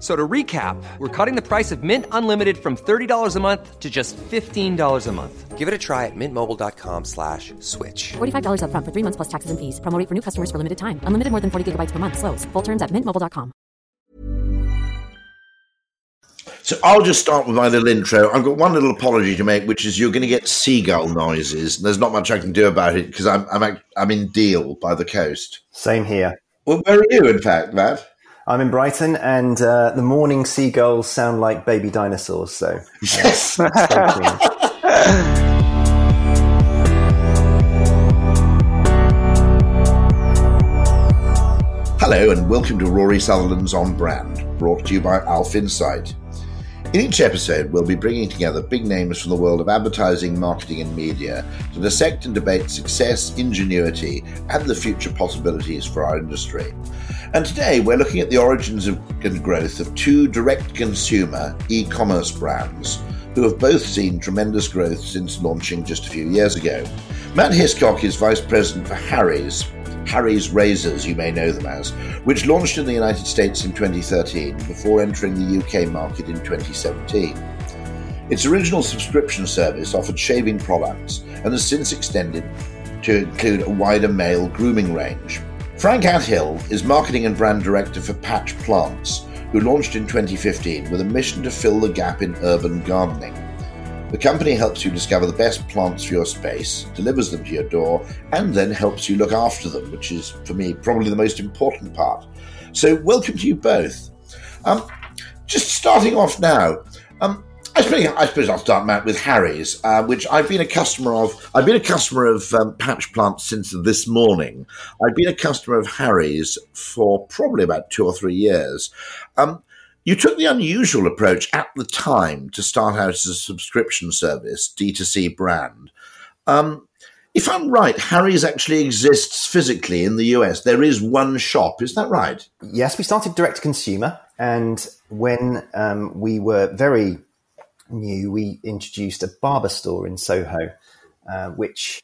So to recap, we're cutting the price of Mint Unlimited from $30 a month to just $15 a month. Give it a try at mintmobile.com/switch. $45 up front for 3 months plus taxes and fees. Promo rate for new customers for limited time. Unlimited more than 40 gigabytes per month. Slows full terms at mintmobile.com. So I'll just start with my little intro. I've got one little apology to make, which is you're going to get seagull noises. There's not much I can do about it because I'm in Deal by the coast. Same here. Well, where are you, in fact, Matt? I'm in Brighton, and the morning seagulls sound like baby dinosaurs, so... Yes! Hello, and welcome to Rory Sutherland's On Brand, brought to you by Alf Insight. In each episode, we'll be bringing together big names from the world of advertising, marketing, and media to dissect and debate success, ingenuity, and the future possibilities for our industry. And today we're looking at the origins and growth of two direct-to-consumer e-commerce brands who have both seen tremendous growth since launching just a few years ago. Matt Hiscock is Vice President for Harry's Razors, you may know them as, which launched in the United States in 2013 before entering the UK market in 2017. Its original subscription service offered shaving products and has since extended to include a wider male grooming range. Frank Athill is Marketing and Brand Director for Patch Plants, who launched in 2015 with a mission to fill the gap in urban gardening. The company helps you discover the best plants for your space, delivers them to your door, and then helps you look after them, which is, for me, probably the most important part. So welcome to you both. Just starting off now, I suppose I'll start, Matt, with Harry's, which I've been a customer of. I've been a customer of Patch Plants since this morning. I've been a customer of Harry's for probably about 2 or 3 years. You took the unusual approach at the time to start out as a subscription service, D2C brand. If I'm right, Harry's actually exists physically in the US. There is one shop. Is that right? Yes, we started direct-to-consumer, and when we were very... new, we introduced a barber store in Soho, which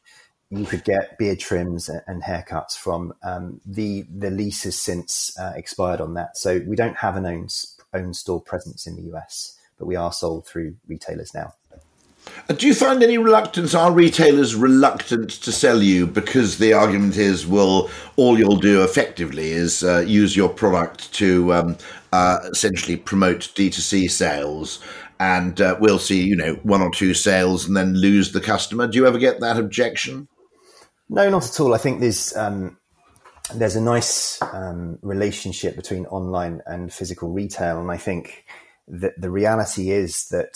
you could get beard trims and haircuts from. The lease has since expired on that, so we don't have an own store presence in the US, but we are sold through retailers now. Do you find any reluctance? Are retailers reluctant to sell you because the argument is, well, all you'll do effectively is use your product to essentially promote D2C sales, and we'll see, 1 or 2 sales and then lose the customer. Do you ever get that objection? No, not at all. I think there's a nice relationship between online and physical retail, and I think that the reality is that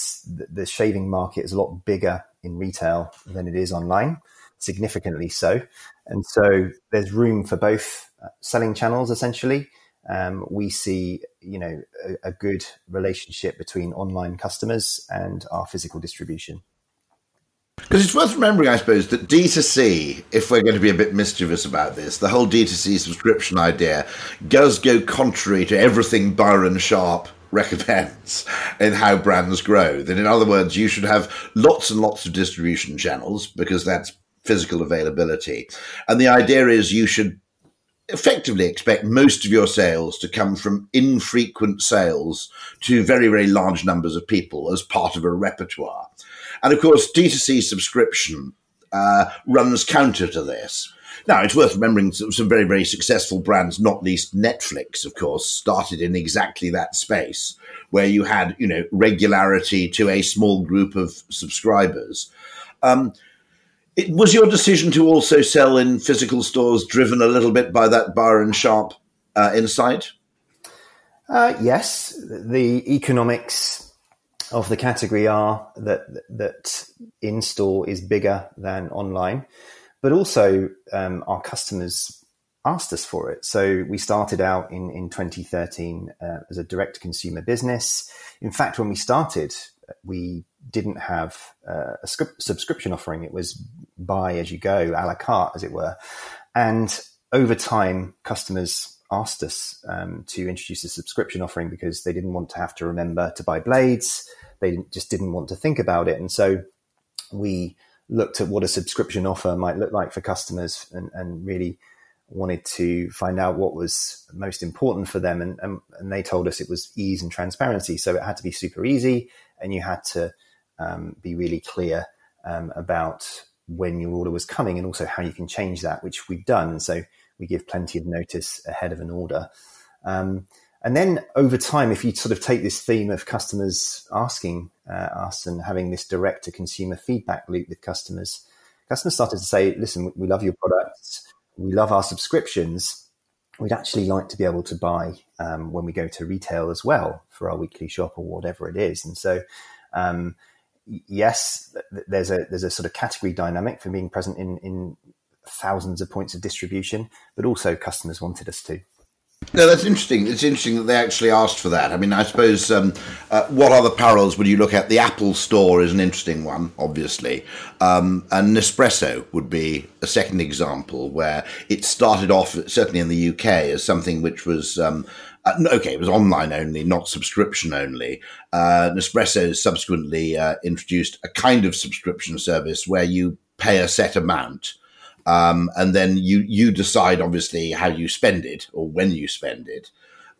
the shaving market is a lot bigger in retail than it is online, significantly so. And so there's room for both selling channels, essentially. We see, a good relationship between online customers and our physical distribution. Because it's worth remembering, I suppose, that D2C, if we're going to be a bit mischievous about this, the whole D2C subscription idea does go contrary to everything Byron Sharp recommends in how brands grow. That, in other words, you should have lots and lots of distribution channels because that's physical availability. And the idea is you should effectively expect most of your sales to come from infrequent sales to very, very large numbers of people as part of a repertoire. And of course, D2C subscription runs counter to this. Now, it's worth remembering some very, very successful brands, not least Netflix, of course, started in exactly that space where you had, regularity to a small group of subscribers. Was your decision to also sell in physical stores driven a little bit by that Byron Sharp insight? Yes, the economics of the category are that in-store is bigger than online, but also our customers asked us for it. So we started out in 2013 as a direct-to-consumer business. In fact, when we started, we didn't have a subscription offering. It was buy as you go, a la carte, as it were. And over time, customers asked us to introduce a subscription offering because they didn't want to have to remember to buy blades. They just didn't want to think about it. And so we looked at what a subscription offer might look like for customers and really wanted to find out what was most important for them. And they told us it was ease and transparency. So it had to be super easy and you had to be really clear about when your order was coming and also how you can change that, which we've done. So we give plenty of notice ahead of an order. And then over time, if you sort of take this theme of customers asking us and having this direct-to-consumer feedback loop with customers, customers started to say, listen, we love your products. We love our subscriptions. We'd actually like to be able to buy when we go to retail as well for our weekly shop or whatever it is. And so, yes, there's a sort of category dynamic for being present in thousands of points of distribution, but also customers wanted us to. No, that's interesting. It's interesting that they actually asked for that. I mean, I suppose what other parallels would you look at? The Apple Store is an interesting one, obviously. And Nespresso would be a second example where it started off, certainly in the UK, as something which was, it was online only, not subscription only. Nespresso subsequently introduced a kind of subscription service where you pay a set amount. And then you decide, obviously, how you spend it or when you spend it.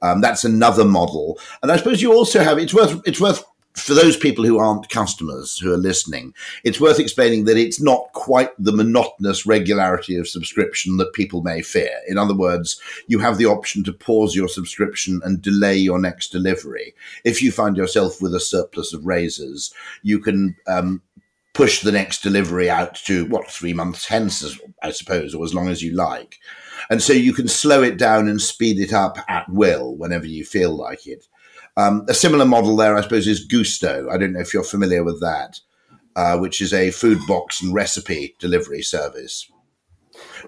That's another model. And I suppose you also have, it's worth for those people who aren't customers who are listening, it's worth explaining that it's not quite the monotonous regularity of subscription that people may fear. In other words, you have the option to pause your subscription and delay your next delivery. If you find yourself with a surplus of razors, you can push the next delivery out to 3 months hence, I suppose, or as long as you like. And so you can slow it down and speed it up at will whenever you feel like it. A similar model there, I suppose, is Gusto. I don't know if you're familiar with that, which is a food box and recipe delivery service,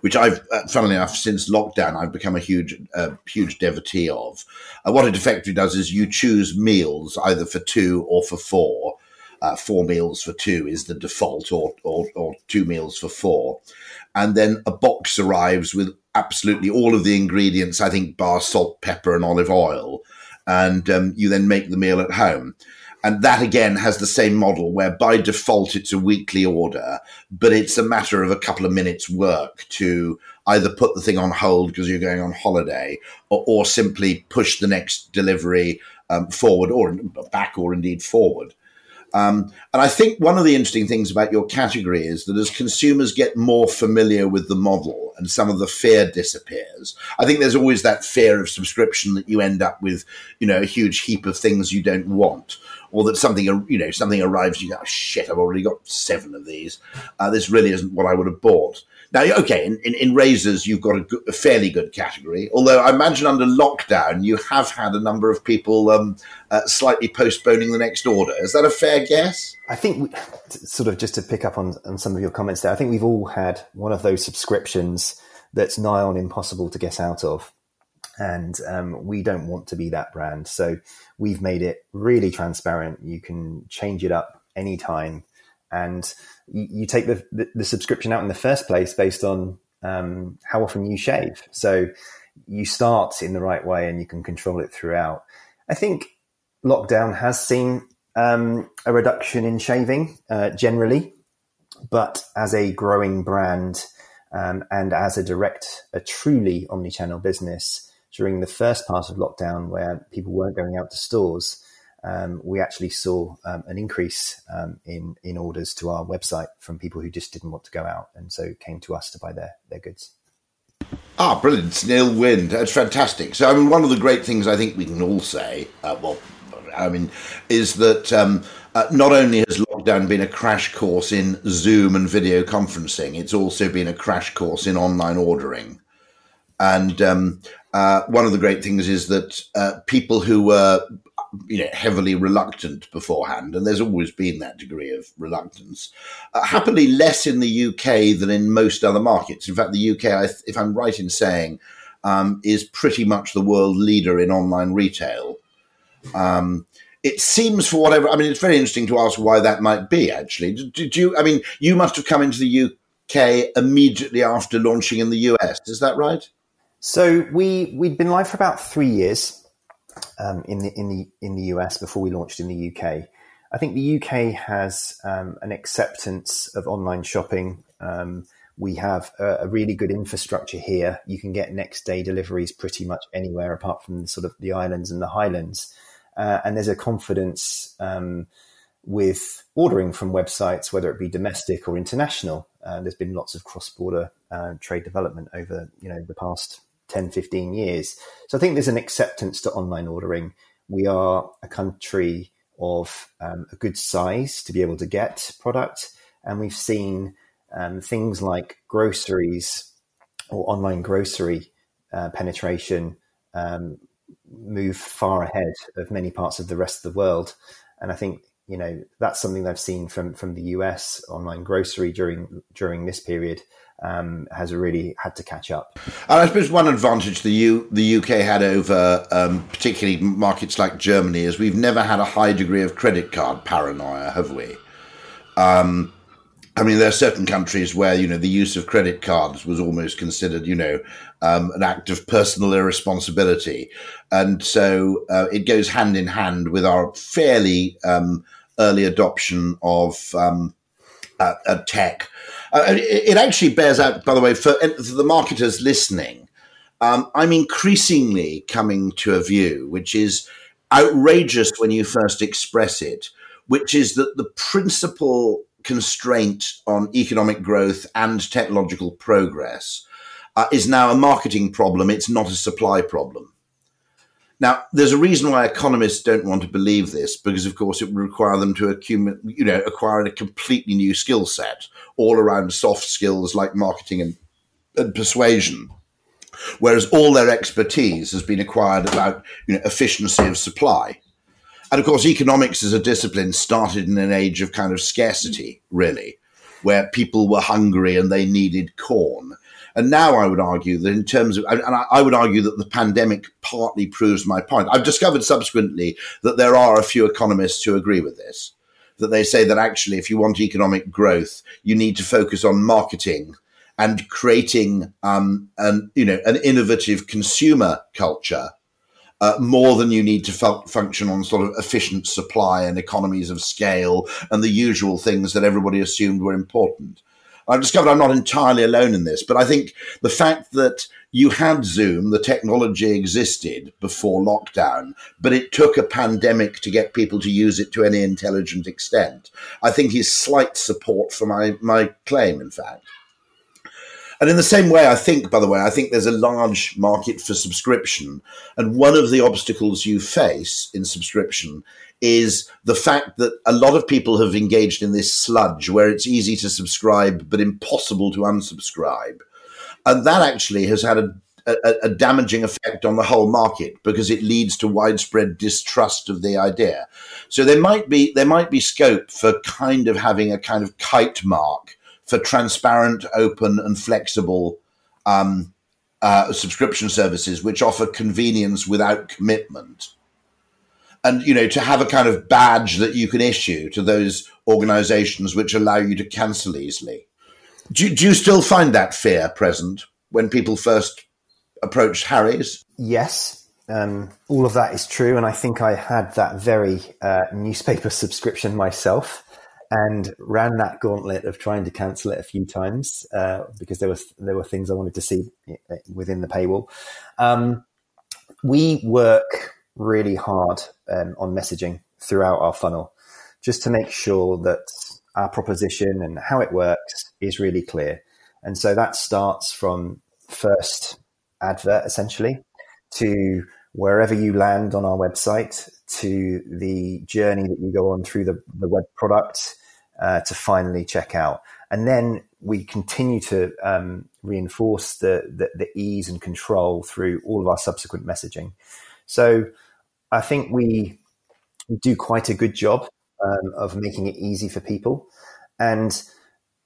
which I've, funnily enough, since lockdown, I've become a huge devotee of. What it effectively does is you choose meals either for two or for four. Four meals for two is the default, or 2 meals for 4. And then a box arrives with absolutely all of the ingredients, I think, bar salt, pepper, and olive oil. And you then make the meal at home. And that, again, has the same model where, by default, it's a weekly order, but it's a matter of a couple of minutes' work to either put the thing on hold because you're going on holiday or simply push the next delivery forward or back or, indeed, forward. And I think one of the interesting things about your category is that as consumers get more familiar with the model and some of the fear disappears, I think there's always that fear of subscription that you end up with, a huge heap of things you don't want, or that something arrives, you go, oh, shit, I've already got 7 of these. This really isn't what I would have bought. Now, okay, in razors, you've got a fairly good category, although I imagine under lockdown, you have had a number of people slightly postponing the next order. Is that a fair guess? I think, sort of just to pick up on some of your comments there, I think we've all had one of those subscriptions that's nigh on impossible to get out of. And we don't want to be that brand. So we've made it really transparent. You can change it up anytime. And you take the subscription out in the first place based on how often you shave. So you start in the right way and you can control it throughout. I think lockdown has seen a reduction in shaving generally, but as a growing brand and as a truly omnichannel business, during the first part of lockdown where people weren't going out to stores, we actually saw an increase in orders to our website from people who just didn't want to go out and so came to us to buy their goods. Ah, brilliant. Snail wind. That's fantastic. So, I mean, one of the great things I think we can all say, is that not only has lockdown been a crash course in Zoom and video conferencing, it's also been a crash course in online ordering. And One of the great things is that people who were heavily reluctant beforehand, and there's always been that degree of reluctance, happily less in the UK than in most other markets. In fact, the UK, if I'm right in saying, is pretty much the world leader in online retail. It seems for whatever, it's very interesting to ask why that might be, actually. Did you, you must have come into the UK immediately after launching in the US. Is that right? So we'd been live for about 3 years in the US before we launched in the UK. I think the UK has an acceptance of online shopping. We have a really good infrastructure here. You can get next day deliveries pretty much anywhere apart from sort of the islands and the highlands. And there's a confidence with ordering from websites, whether it be domestic or international. There's been lots of cross-border trade development over the past 10, 15 years. So I think there's an acceptance to online ordering. We are a country of a good size to be able to get product. And we've seen things like groceries or online grocery penetration move far ahead of many parts of the rest of the world. And I think, that's something I've seen from the US. Online grocery during this period has really had to catch up. And I suppose one advantage the UK had over particularly markets like Germany is we've never had a high degree of credit card paranoia, have we? There are certain countries where, the use of credit cards was almost considered, an act of personal irresponsibility. And so it goes hand in hand with our fairly early adoption of tech. It actually bears out, by the way, for the marketers listening, I'm increasingly coming to a view which is outrageous when you first express it, which is that the principal constraint on economic growth and technological progress is now a marketing problem. It's not a supply problem. Now, there's a reason why economists don't want to believe this, because, of course, it would require them to acquire a completely new skill set all around soft skills like marketing and persuasion, whereas all their expertise has been acquired about efficiency of supply. And, of course, economics as a discipline started in an age of kind of scarcity, really, where people were hungry and they needed corn. And now I would argue that the pandemic partly proves my point. I've discovered subsequently that there are a few economists who agree with this, that they say that actually if you want economic growth, you need to focus on marketing and creating an innovative consumer culture. More than you need to function on sort of efficient supply and economies of scale and the usual things that everybody assumed were important. I've discovered I'm not entirely alone in this, but I think the fact that you had Zoom, the technology existed before lockdown, but it took a pandemic to get people to use it to any intelligent extent, I think is slight support for my claim, in fact. And in the same way, I think there's a large market for subscription. And one of the obstacles you face in subscription is the fact that a lot of people have engaged in this sludge where it's easy to subscribe but impossible to unsubscribe. And that actually has had a damaging effect on the whole market because it leads to widespread distrust of the idea. So there might be scope for kind of having a kind of kite mark for transparent, open, and flexible subscription services which offer convenience without commitment. And, to have a kind of badge that you can issue to those organizations which allow you to cancel easily. Do you still find that fear present when people first approached Harry's? Yes. All of that is true. And I think I had that very newspaper subscription myself, and ran that gauntlet of trying to cancel it a few times because there were things I wanted to see within the paywall. We work really hard on messaging throughout our funnel just to make sure that our proposition and how it works is really clear. And so that starts from first advert, essentially, to wherever you land on our website, to the journey that you go on through the web product to finally check out. And then we continue to reinforce the ease and control through all of our subsequent messaging. So I think we do quite a good job of making it easy for people. And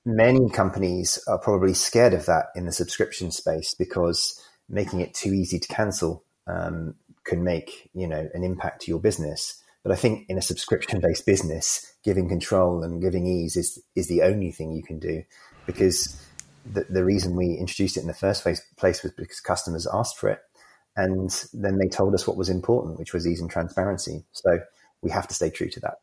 many companies are probably scared of that in the subscription space, because making it too easy to cancel can make, you know, an impact to your business. But I think in a subscription-based business, giving control and giving ease is the only thing you can do, because the reason we introduced it in the first place was because customers asked for it. And then they told us what was important, which was ease and transparency. So we have to stay true to that.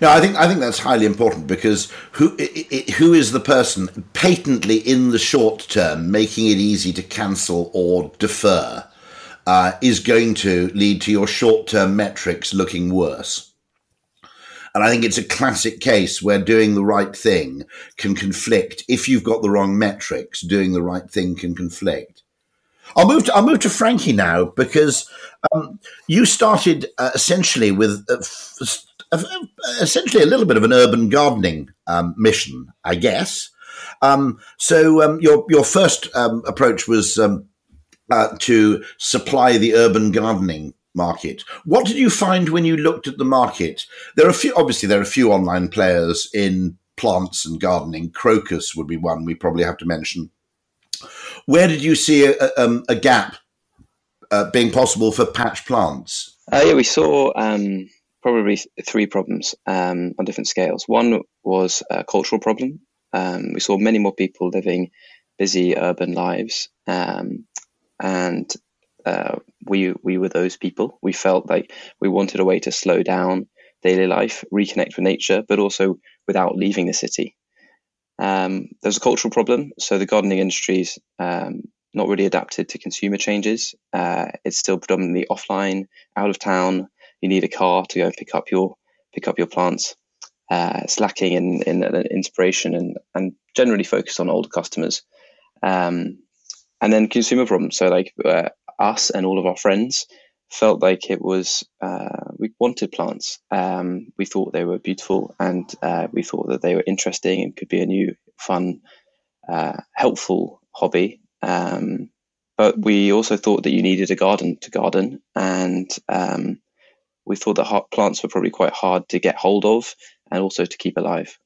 No, I think that's highly important, because who is the person patently in the short term making it easy to cancel or defer is going to lead to your short-term metrics looking worse. And I think it's a classic case where doing the right thing can conflict. If you've got the wrong metrics, doing the right thing can conflict. I'll move to Frankie now, because you started essentially with essentially a little bit of an urban gardening mission, I guess. So your first approach was to supply the urban gardening market. What did you find when you looked at the market? There are a few online players in plants and gardening. Crocus would be one we probably have to mention. Where did you see a gap being possible for Patch Plants? We saw probably three problems on different scales. One was a cultural problem. We saw many more people living busy urban lives, and we were those people. We felt like we wanted a way to slow down daily life, reconnect with nature, but also without leaving the city. There's a cultural problem. So the gardening industry's not really adapted to consumer changes. It's still predominantly offline, out of town. You need a car to go and pick up your plants. It's lacking in inspiration and generally focused on older customers. And then consumer problems. So us and all of our friends felt like it was we wanted plants. We thought they were beautiful, and we thought that they were interesting and could be a new, fun, helpful hobby. But we also thought that you needed a garden to garden, and we thought that plants were probably quite hard to get hold of and also to keep alive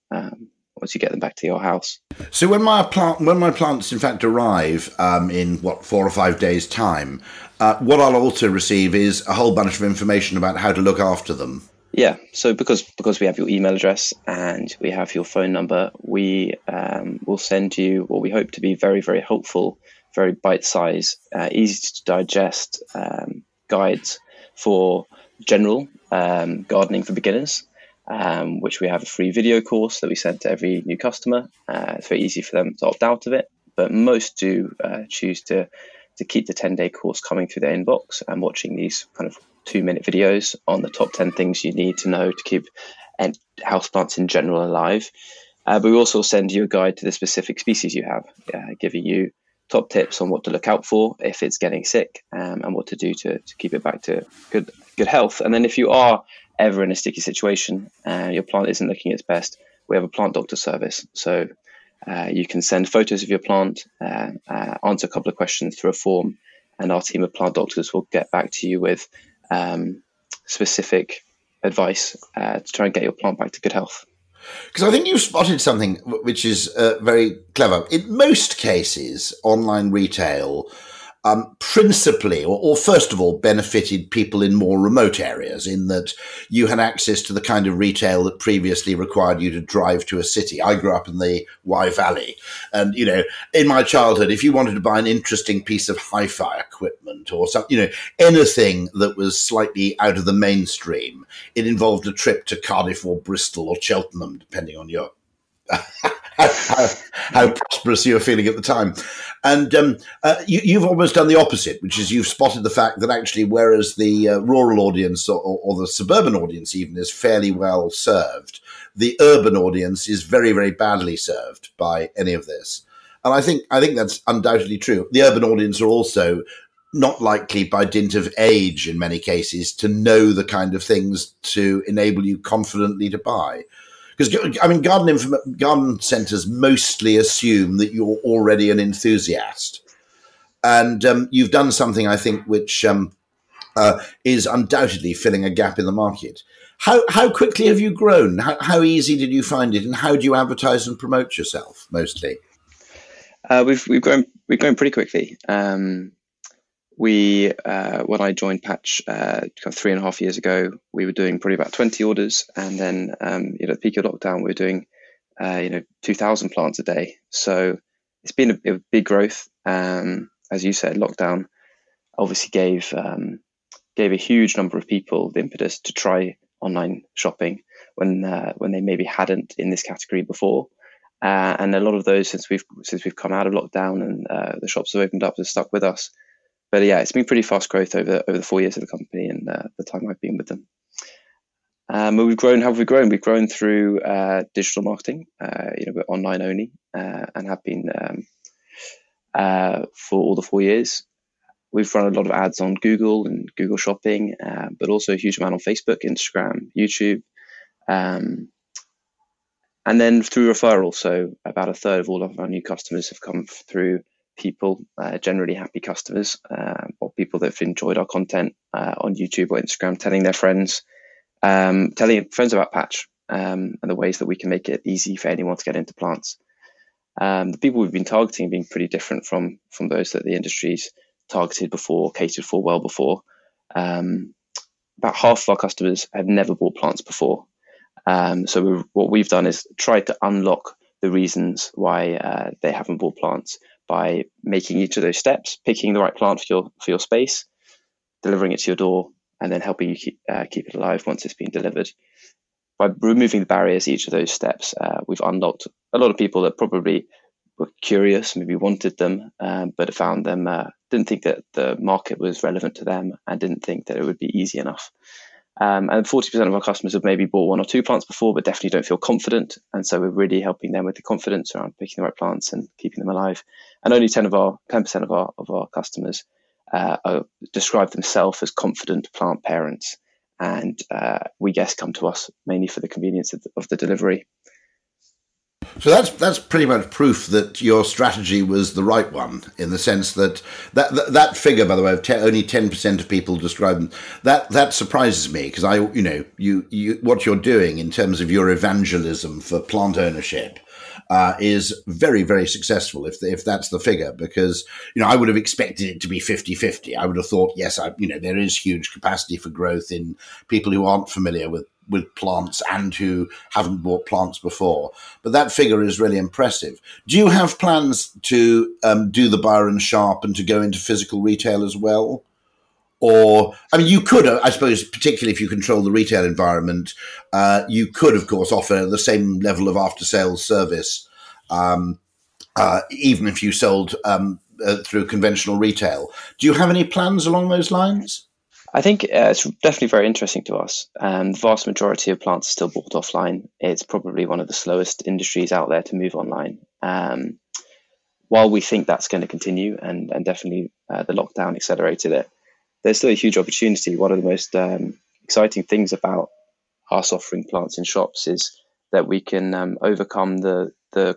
once you get them back to your house. So when my plants in fact arrive in 4 or 5 days time, what I'll also receive is a whole bunch of information about how to look after them. Yeah. So because we have your email address and we have your phone number, we will send you what we hope to be very, very helpful, very bite-sized, easy to digest guides for general gardening for beginners, which we have a free video course that we send to every new customer. It's very easy for them to opt out of it, but most do choose to keep the 10-day course coming through their inbox and watching these kind of 2-minute videos on the top 10 things you need to know to keep houseplants in general alive. But we also send you a guide to the specific species you have, giving you top tips on what to look out for if it's getting sick, and what to do to keep it back to good health. And then if you are ever in a sticky situation and your plant isn't looking its best, we have a plant doctor service. So you can send photos of your plant, answer a couple of questions through a form, and our team of plant doctors will get back to you with specific advice to try and get your plant back to good health. Because I think you've spotted something which is very clever. In most cases, online retail principally or first of all benefited people in more remote areas, in that you had access to the kind of retail that previously required you to drive to a city. I grew up in the Wye Valley, and you know, in my childhood, if you wanted to buy an interesting piece of hi-fi equipment or something, you know, anything that was slightly out of the mainstream, it involved a trip to Cardiff or Bristol or Cheltenham, depending on your how prosperous you were feeling at the time. And you've almost done the opposite, which is you've spotted the fact that actually, whereas the rural audience or the suburban audience even is fairly well served, the urban audience is very, very badly served by any of this. And I think that's undoubtedly true. The urban audience are also not likely, by dint of age in many cases, to know the kind of things to enable you confidently to buy. Because, I mean, garden centres mostly assume that you're already an enthusiast. And you've done something, I think, which is undoubtedly filling a gap in the market. How quickly have you grown? How easy did you find it? And how do you advertise and promote yourself, mostly? We've grown pretty quickly. When I joined Patch 3.5 years ago, we were doing probably about 20 orders, and then at the peak of lockdown, we were doing 2,000 plants a day. So it's been a big growth. As you said, lockdown obviously gave a huge number of people the impetus to try online shopping when they maybe hadn't in this category before. And a lot of those, since we've come out of lockdown and the shops have opened up, have stuck with us. But yeah, it's been pretty fast growth over the 4 years of the company and the time I've been with them. How have we grown? We've grown through digital marketing, we're online only, and have been for all the 4 years. We've run a lot of ads on Google and Google Shopping, but also a huge amount on Facebook, Instagram, YouTube. And then through referral, so about a third of all of our new customers have come through people, generally happy customers, or people that have enjoyed our content on YouTube or Instagram, telling friends about Patch and the ways that we can make it easy for anyone to get into plants. The people we've been targeting have been pretty different from those that the industry's targeted before, catered for well before. About half of our customers have never bought plants before. So what we've done is tried to unlock the reasons why they haven't bought plants by making each of those steps, picking the right plant for your space, delivering it to your door, and then helping you keep it alive once it's been delivered. By removing the barriers to each of those steps, we've unlocked a lot of people that probably were curious, maybe wanted them, but found them, didn't think that the market was relevant to them and didn't think that it would be easy enough. And 40% of our customers have maybe bought one or two plants before, but definitely don't feel confident. And so we're really helping them with the confidence around picking the right plants and keeping them alive. And only 10% of our customers describe themselves as confident plant parents. And we guess come to us mainly for the convenience of the delivery. So that's pretty much proof that your strategy was the right one, in the sense that figure, by the way, of only 10% of people describe them. That surprises me, because you what you're doing in terms of your evangelism for plant ownership is very, very successful if that's the figure, because I would have expected it to be 50-50. I would have thought, yes, there is huge capacity for growth in people who aren't familiar with plants and who haven't bought plants before. But that figure is really impressive. Do you have plans to do the Byron Sharp and to go into physical retail as well? Or, you could, I suppose, particularly if you control the retail environment, you could, of course, offer the same level of after-sales service, even if you sold through conventional retail. Do you have any plans along those lines? I think it's definitely very interesting to us. The vast majority of plants are still bought offline. It's probably one of the slowest industries out there to move online. While we think that's going to continue, and definitely the lockdown accelerated it, there's still a huge opportunity. One of the most exciting things about us offering plants in shops is that we can overcome the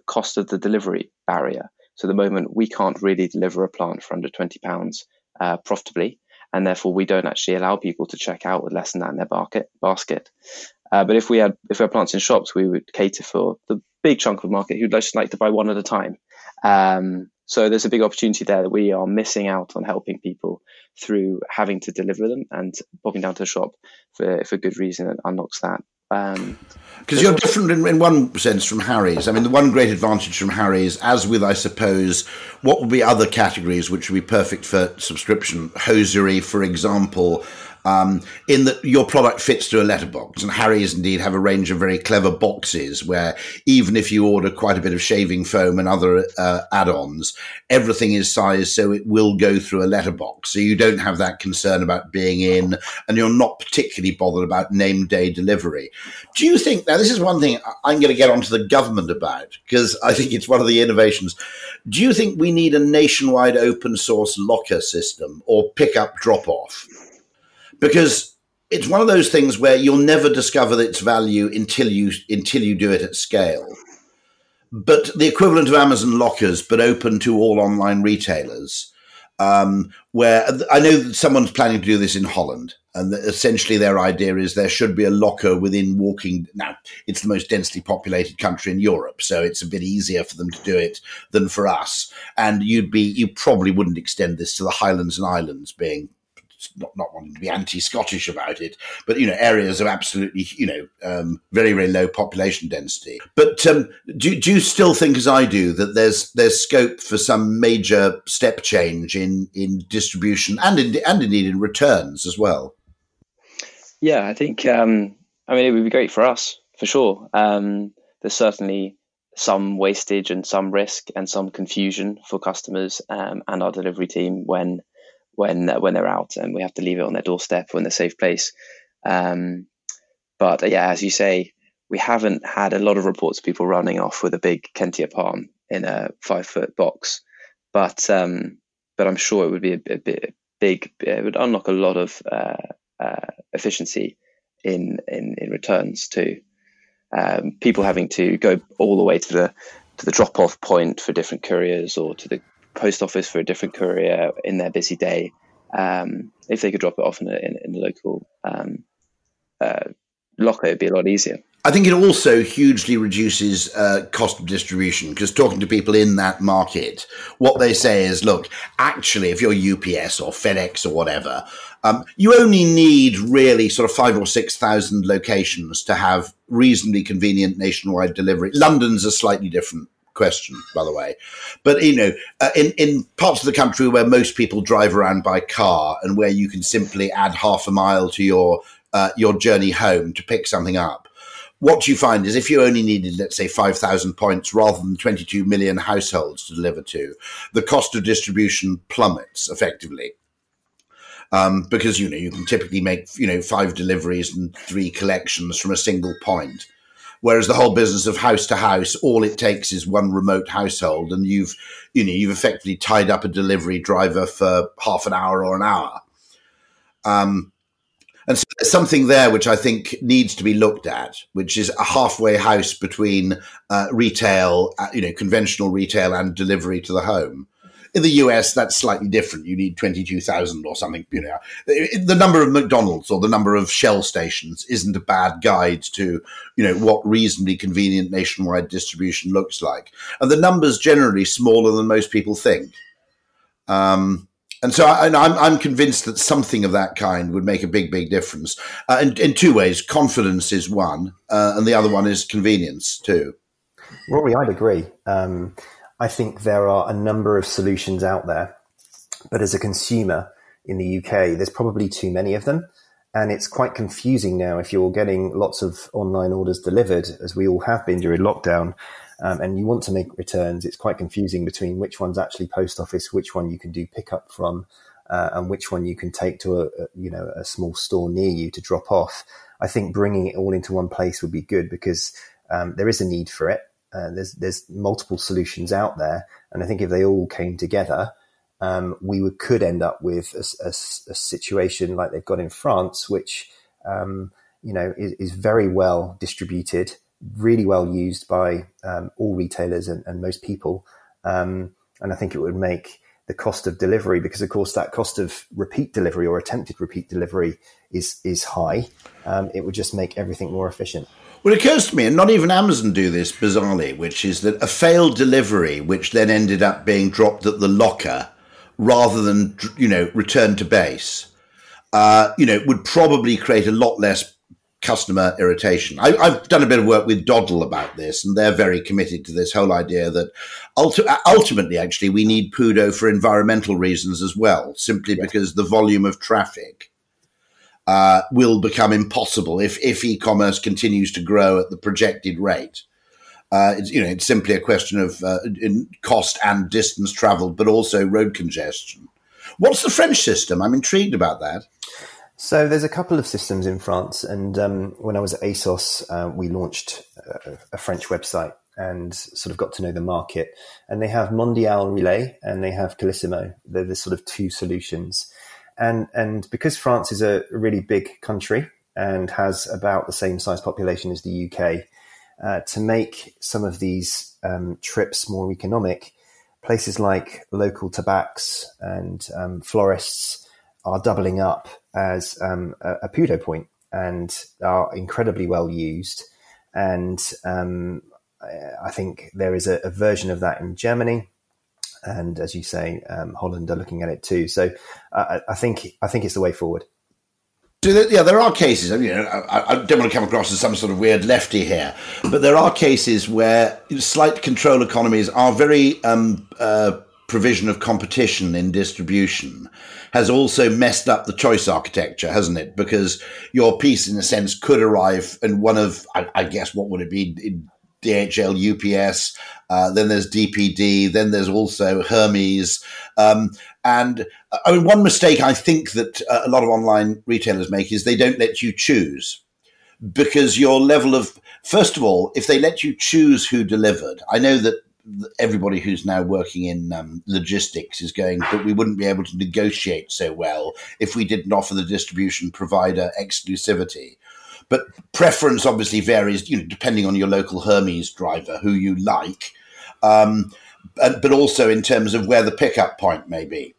cost of the delivery barrier. So at the moment, we can't really deliver a plant for under £20 profitably. And therefore, we don't actually allow people to check out with less than that in their basket. But if we had plants in shops, we would cater for the big chunk of the market who'd just like to buy one at a time. So there's a big opportunity there that we are missing out on, helping people through having to deliver them and popping down to a shop for good reason, and unlocks that. Because you're different in one sense from Harry's. The one great advantage from Harry's, as with, I suppose, what would be other categories which would be perfect for subscription, hosiery, for example, in that your product fits to a letterbox. And Harry's indeed have a range of very clever boxes where even if you order quite a bit of shaving foam and other add-ons, everything is sized so it will go through a letterbox. So you don't have that concern about being in, and you're not particularly bothered about name day delivery. Do you think, now this is one thing I'm going to get onto the government about, because I think it's one of the innovations. Do you think we need a nationwide open source locker system or pick up drop off? Because it's one of those things where you'll never discover its value until you do it at scale. But the equivalent of Amazon lockers, but open to all online retailers, where I know that someone's planning to do this in Holland. And essentially their idea is there should be a locker within walking. Now, it's the most densely populated country in Europe, so it's a bit easier for them to do it than for us. And you probably wouldn't extend this to the Highlands and Islands, being not wanting to be anti-Scottish about it, but, areas of absolutely, very, very low population density. But do you still think, as I do, that there's scope for some major step change in distribution and indeed in returns as well? Yeah, I think, it would be great for us, for sure. There's certainly some wastage and some risk and some confusion for customers and our delivery team when they're out and we have to leave it on their doorstep or in a safe place. But yeah, as you say, we haven't had a lot of reports of people running off with a big Kentia palm in a 5-foot box. But I'm sure it would be it would unlock a lot of efficiency in returns too. People having to go all the way to the drop off point for different couriers or to the post office for a different courier in their busy day. If they could drop it off in a local locker, it'd be a lot easier. I think it also hugely reduces cost of distribution, because talking to people in that market, what they say is, look, actually, if you're UPS or FedEx or whatever, you only need really sort of 5,000 or 6,000 locations to have reasonably convenient nationwide delivery. London's a slightly different question, by the way, but in parts of the country where most people drive around by car and where you can simply add half a mile to your journey home to pick something up, what you find is if you only needed, let's say, 5,000 points rather than 22 million households to deliver to, the cost of distribution plummets effectively. Because you can typically make 5 deliveries and 3 collections from a single point. Whereas the whole business of house to house, all it takes is one remote household, and you've effectively tied up a delivery driver for half an hour or an hour. And so there's something there which I think needs to be looked at, which is a halfway house between retail, conventional retail and delivery to the home. In the US, that's slightly different. You need 22,000 or something. The number of McDonald's or the number of Shell stations isn't a bad guide to, what reasonably convenient nationwide distribution looks like. And the number's generally smaller than most people think. And so I'm convinced that something of that kind would make a big, big difference. In two ways, confidence is one, and the other one is convenience too. Rory, I'd agree. I think there are a number of solutions out there, but as a consumer in the UK, there's probably too many of them. And it's quite confusing now if you're getting lots of online orders delivered, as we all have been during lockdown, and you want to make returns. It's quite confusing between which one's actually post office, which one you can do pickup from, and which one you can take to a small store near you to drop off. I think bringing it all into one place would be good, because there is a need for it. There's multiple solutions out there, and I think if they all came together, we could end up with a situation like they've got in France, which is very well distributed, really well used by all retailers and most people, and I think it would make the cost of delivery, because of course that cost of repeat delivery or attempted repeat delivery is high. It would just make everything more efficient. Well, it occurs to me, and not even Amazon do this bizarrely, which is that a failed delivery, which then ended up being dropped at the locker rather than, returned to base, would probably create a lot less customer irritation. I've done a bit of work with Doddle about this, and they're very committed to this whole idea that ultimately, actually, we need PUDO for environmental reasons as well, simply because the volume of traffic will become impossible if e-commerce continues to grow at the projected rate. It's simply a question of cost and distance traveled, but also road congestion. What's the French system? I'm intrigued about that. So there's a couple of systems in France, and when I was at ASOS, we launched a French website and sort of got to know the market. And they have Mondial Relais and they have Colissimo. They're the sort of two solutions. And because France is a really big country and has about the same size population as the UK, to make some of these trips more economic, places like local tobacs and florists are doubling up as a PUDO point and are incredibly well used. And I think there is a version of that in Germany. And as you say, Holland are looking at it too. So I think it's the way forward. So there are cases, I don't want to come across as some sort of weird lefty here, but there are cases where slight control economies are very provision of competition in distribution has also messed up the choice architecture, hasn't it? Because your piece, in a sense, could arrive in one of, I guess, what would it be, in DHL, UPS, then there's DPD, then there's also Hermes. And one mistake I think that a lot of online retailers make is they don't let you choose, because your level of, first of all, if they let you choose who delivered, I know that everybody who's now working in logistics is going, but we wouldn't be able to negotiate so well if we didn't offer the distribution provider exclusivity. But preference obviously varies, depending on your local Hermes driver, who you like, but also in terms of where the pickup point may be.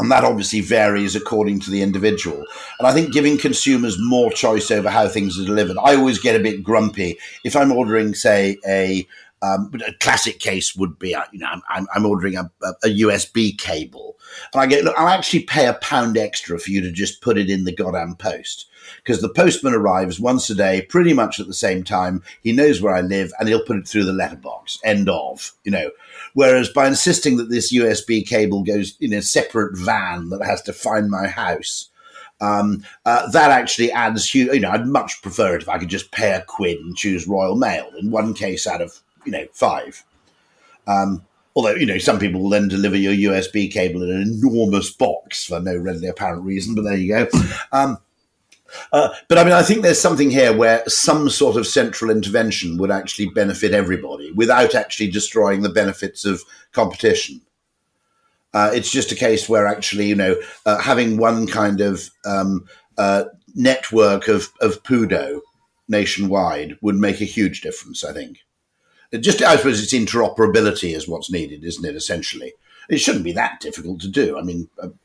And that obviously varies according to the individual. And I think giving consumers more choice over how things are delivered. I always get a bit grumpy if I'm ordering, say, a classic case would be, I'm ordering a USB cable. And I go, look, I'll actually pay £1 extra for you to just put it in the goddamn post, because the postman arrives once a day, pretty much at the same time. He knows where I live and he'll put it through the letterbox, end of, Whereas by insisting that this USB cable goes in a separate van that has to find my house, that actually adds, I'd much prefer it if I could just pay £1 and choose Royal Mail in one case out of, 5. Although, some people will then deliver your USB cable in an enormous box for no readily apparent reason, but there you go. But I think there's something here where some sort of central intervention would actually benefit everybody without actually destroying the benefits of competition. It's just a case where actually, having one kind of network of PUDO nationwide would make a huge difference, I think. I suppose it's interoperability is what's needed, isn't it, essentially? It shouldn't be that difficult to do,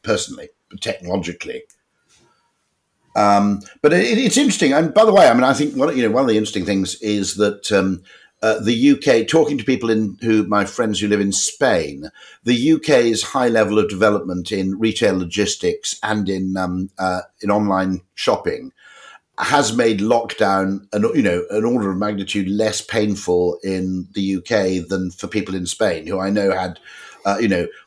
personally, technologically. But it's interesting. And by the way, I think one of the interesting things is that the UK, talking to people my friends who live in Spain, the UK's high level of development in retail logistics and in online shopping has made lockdown an order of magnitude less painful in the UK than for people in Spain, who I know had,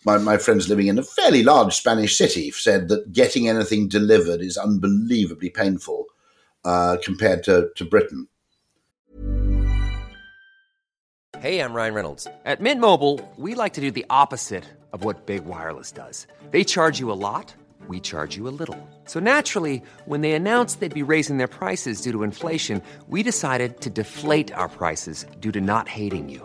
my friends living in a fairly large Spanish city said that getting anything delivered is unbelievably painful compared to Britain. Hey, I'm Ryan Reynolds. At Mint Mobile, we like to do the opposite of what Big Wireless does. They charge you a lot. We charge you a little. So naturally, when they announced they'd be raising their prices due to inflation, we decided to deflate our prices due to not hating you.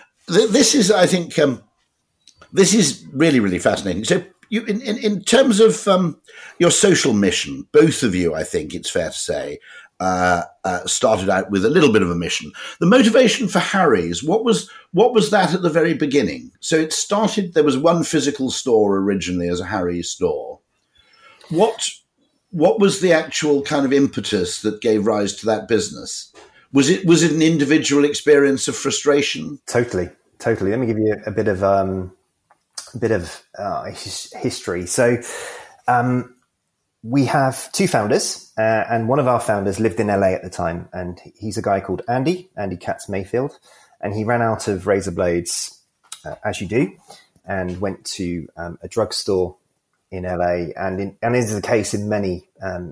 this is, I think, This is really, really fascinating. So you, in terms of your social mission, both of you, I think it's fair to say, started out with a little bit of a mission. The motivation for Harry's, what was that at the very beginning? So it started, there was one physical store originally as a Harry's store. What was the actual kind of impetus that gave rise to that business? Was it an individual experience of frustration? Totally. Let me give you a bit of history. So we have two founders, and one of our founders lived in LA at the time, and he's a guy called Andy Katz Mayfield, and he ran out of razor blades, as you do, and went to a drugstore in LA, and is the case in many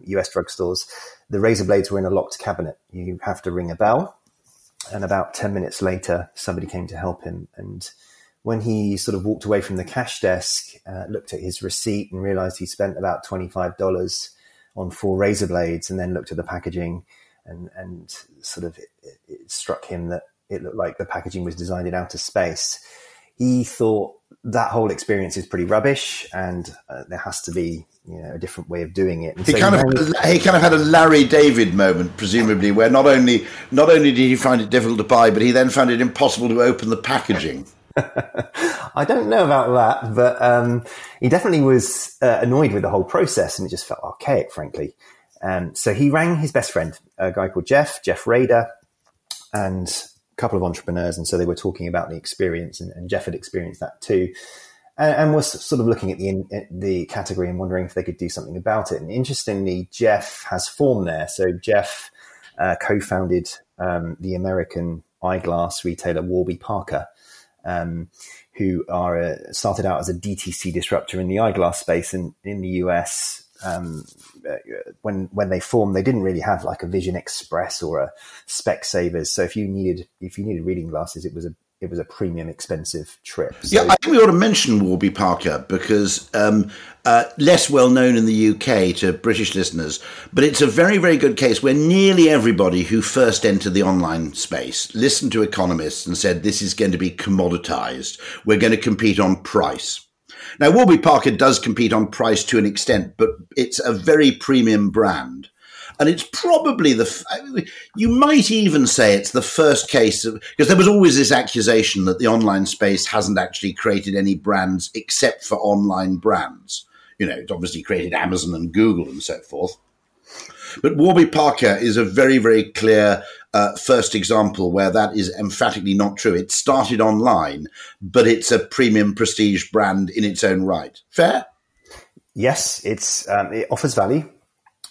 US drugstores. The razor blades were in a locked cabinet. You have to ring a bell, and about 10 minutes later, somebody came to help him. And when he sort of walked away from the cash desk, looked at his receipt and realized he spent about $25 on 4 razor blades, and then looked at the packaging, and sort of it struck him that it looked like the packaging was designed in outer space. He thought that whole experience is pretty rubbish, and there has to be, a different way of doing it. And he kind of had a Larry David moment, presumably, where not only did he find it difficult to buy, but he then found it impossible to open the packaging. I don't know about that, but he definitely was annoyed with the whole process, and it just felt archaic, frankly. So he rang his best friend, a guy called Jeff Rader, and couple of entrepreneurs, and so they were talking about the experience, and Jeff had experienced that too, and was sort of looking at the category and wondering if they could do something about it. And interestingly, Jeff has form there. So Jeff co-founded the American eyeglass retailer Warby Parker, who are started out as a DTC disruptor in the eyeglass space in the US. When they formed, they didn't really have like a Vision Express or a Specsavers. So if you needed reading glasses, it was a premium, expensive trip. So, yeah, I think we ought to mention Warby Parker because less well known in the UK to British listeners, but it's a very, very good case where nearly everybody who first entered the online space listened to economists and said, this is going to be commoditized. We're going to compete on price. Now, Warby Parker does compete on price to an extent, but it's a very premium brand. And it's probably you might even say it's the first case of, because there was always this accusation that the online space hasn't actually created any brands except for online brands. It obviously created Amazon and Google and so forth. But Warby Parker is a very, very clear first example where that is emphatically not true. It started online, but it's a premium prestige brand in its own right. Fair? Yes, it offers value.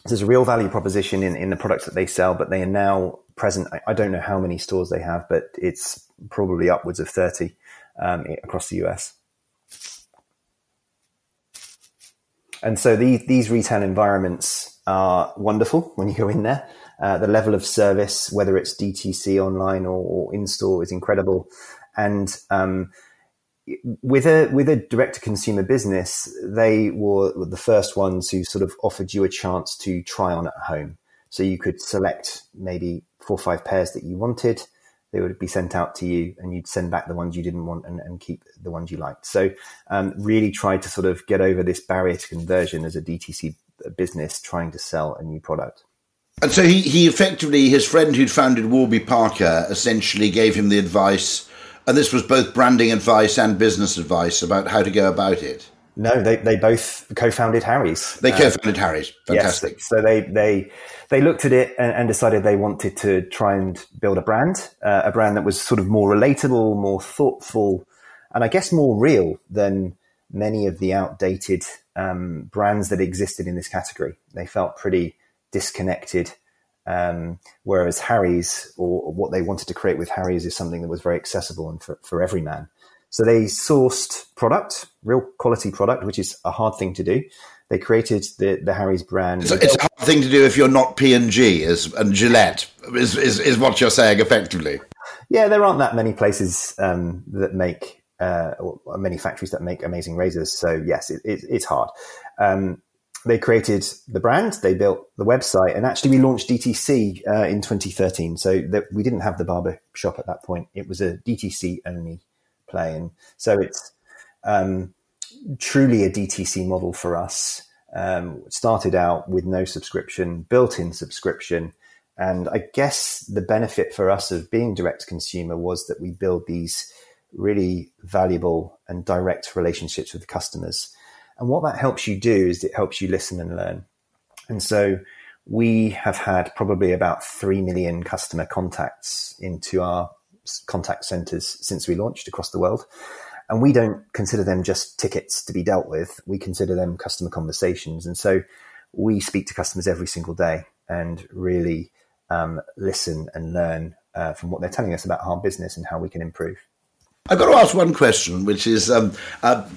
There's a real value proposition in the products that they sell, but they are now present. I don't know how many stores they have, but it's probably upwards of 30 across the US. And so these retail environments are wonderful when you go in there. The level of service, whether it's DTC online or in-store, is incredible. And with a direct-to-consumer business, they were the first ones who sort of offered you a chance to try on at home. So you could select maybe 4 or 5 pairs that you wanted. They would be sent out to you, and you'd send back the ones you didn't want and keep the ones you liked. So really tried to sort of get over this barrier to conversion as a DTC business trying to sell a new product. And so he effectively, his friend who'd founded Warby Parker essentially gave him the advice, and this was both branding advice and business advice about how to go about it. No, they both co-founded Harry's. They co-founded Harry's. Fantastic. Yes, so they looked at it and decided they wanted to try and build a brand that was sort of more relatable, more thoughtful, and I guess more real than many of the outdated brands that existed in this category. They felt pretty disconnected, whereas Harry's, or what they wanted to create with Harry's, is something that was very accessible and for every man. So they sourced product, real quality product, which is a hard thing to do. They created the Harry's brand. So it's a hard thing to do if you're not P&G and Gillette, is what you're saying effectively. Yeah, there aren't that many places that make, or many factories that make amazing razors. So yes, it's hard. They created the brand, they built the website, and actually we launched DTC in 2013. So we didn't have the barber shop at that point. It was a DTC only play. And so it's truly a DTC model for us. Started out with no subscription, built-in subscription. And I guess the benefit for us of being direct to consumer was that we build these really valuable and direct relationships with customers. And what that helps you do is it helps you listen and learn. And so we have had probably about 3 million customer contacts into our contact centers since we launched across the world. And we don't consider them just tickets to be dealt with. We consider them customer conversations. And so we speak to customers every single day and really listen and learn from what they're telling us about our business and how we can improve. I've got to ask one question, which is as a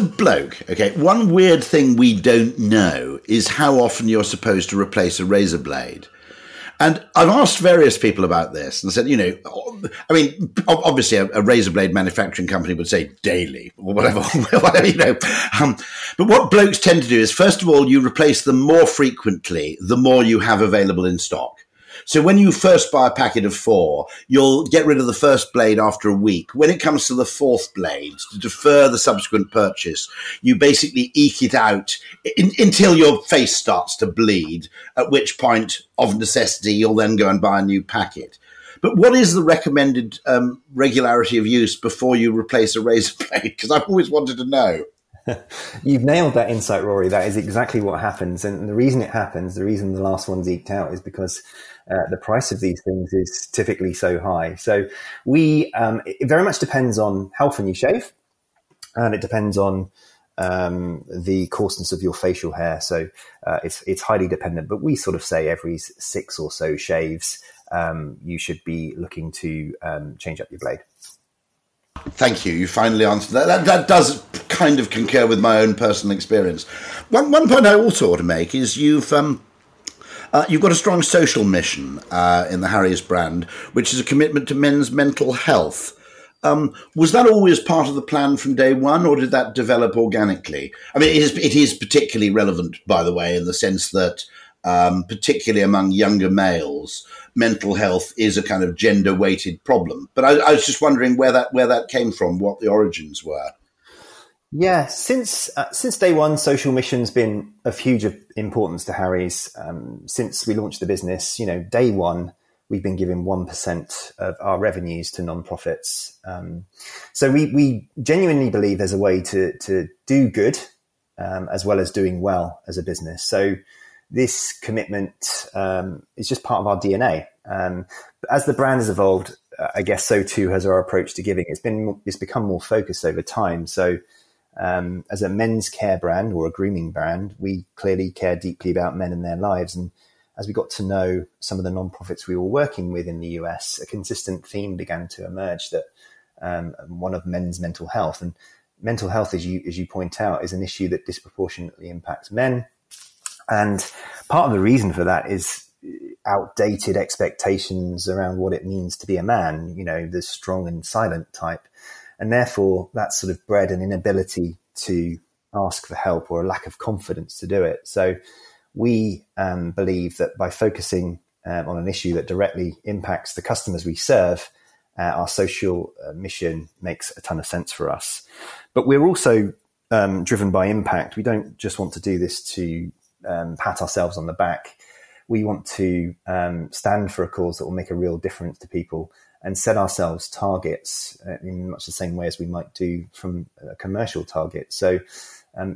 bloke, okay, one weird thing we don't know is how often you're supposed to replace a razor blade. And I've asked various people about this and said, you know, I mean, obviously a razor blade manufacturing company would say daily or whatever, you know. But what blokes tend to do is, first of all, you replace them more frequently the more you have available in stock. So when you first buy a packet of 4, you'll get rid of the first blade after a week. When it comes to the 4th blade, to defer the subsequent purchase, you basically eke it out until your face starts to bleed, at which point, of necessity, you'll then go and buy a new packet. But what is the recommended regularity of use before you replace a razor blade? Because I've always wanted to know. You've nailed that insight, Rory. That is exactly what happens. And the reason it happens, the reason the last one's eked out, is because the price of these things is typically so high. So it very much depends on how often you shave, and it depends on the coarseness of your facial hair. So it's highly dependent. But we sort of say every 6 or so shaves, you should be looking to change up your blade. Thank you. You finally answered that. That does kind of concur with my own personal experience. One point I also want to make is you've got a strong social mission in the Harry's brand, which is a commitment to men's mental health. Was that always part of the plan from day one, or did that develop organically? I mean, it is particularly relevant, by the way, in the sense that particularly among younger males, mental health is a kind of gender-weighted problem. But I was just wondering where that came from, what the origins were. Yeah, since day one, social mission's been of huge importance to Harry's. Since we launched the business, you know, day one, we've been giving 1% of our revenues to non-profits. So we genuinely believe there's a way to do good as well as doing well as a business. So this commitment is just part of our DNA. As the brand has evolved, I guess so too has our approach to giving. It's become more focused over time. So as a men's care brand or a grooming brand, we clearly care deeply about men and their lives. And as we got to know some of the nonprofits we were working with in the US, a consistent theme began to emerge, that one of men's mental health. And mental health, as you point out, is an issue that disproportionately impacts men. And part of the reason for that is outdated expectations around what it means to be a man, you know, the strong and silent type. And therefore, that's sort of bred an inability to ask for help or a lack of confidence to do it. So we believe that by focusing on an issue that directly impacts the customers we serve, our social mission makes a ton of sense for us. But we're also driven by impact. We don't just want to do this to pat ourselves on the back. We want to stand for a cause that will make a real difference to people and set ourselves targets in much the same way as we might do from a commercial target. So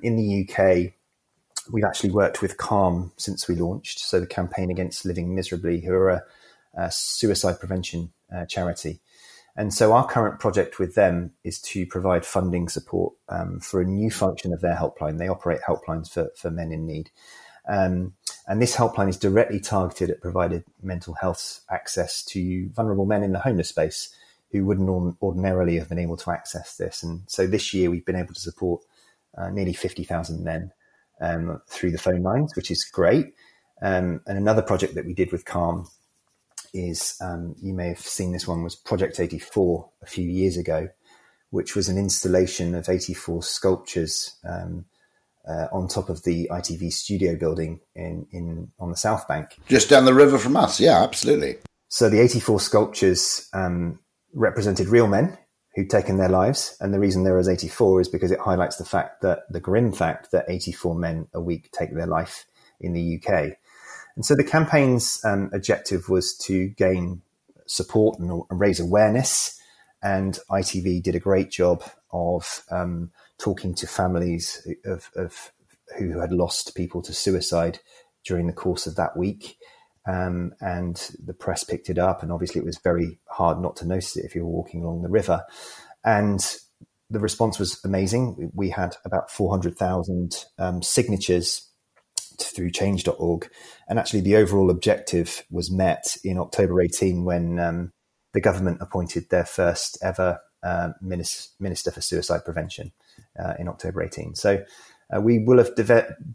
in the UK, we've actually worked with Calm since we launched. So the Campaign Against Living Miserably, who are a suicide prevention charity. And so our current project with them is to provide funding support for a new function of their helpline. They operate helplines for men in need. And this helpline is directly targeted at providing mental health access to vulnerable men in the homeless space who wouldn't ordinarily have been able to access this. And so this year we've been able to support nearly 50,000 men through the phone lines, which is great. And another project that we did with Calm is, you may have seen this one, was Project 84 a few years ago, which was an installation of 84 sculptures on top of the ITV studio building on the South Bank. Just down the river from us, yeah, absolutely. So the 84 sculptures represented real men who'd taken their lives. And the reason there is 84 is because it highlights the fact that the grim fact that 84 men a week take their life in the UK. And so the campaign's objective was to gain support and raise awareness. And ITV did a great job of talking to families of who had lost people to suicide during the course of that week. And the press picked it up, and obviously it was very hard not to notice it if you were walking along the river. And the response was amazing. We had about 400,000 signatures through change.org. And actually the overall objective was met in October 18 when the government appointed their first ever Minister for Suicide Prevention in October 18. So we will have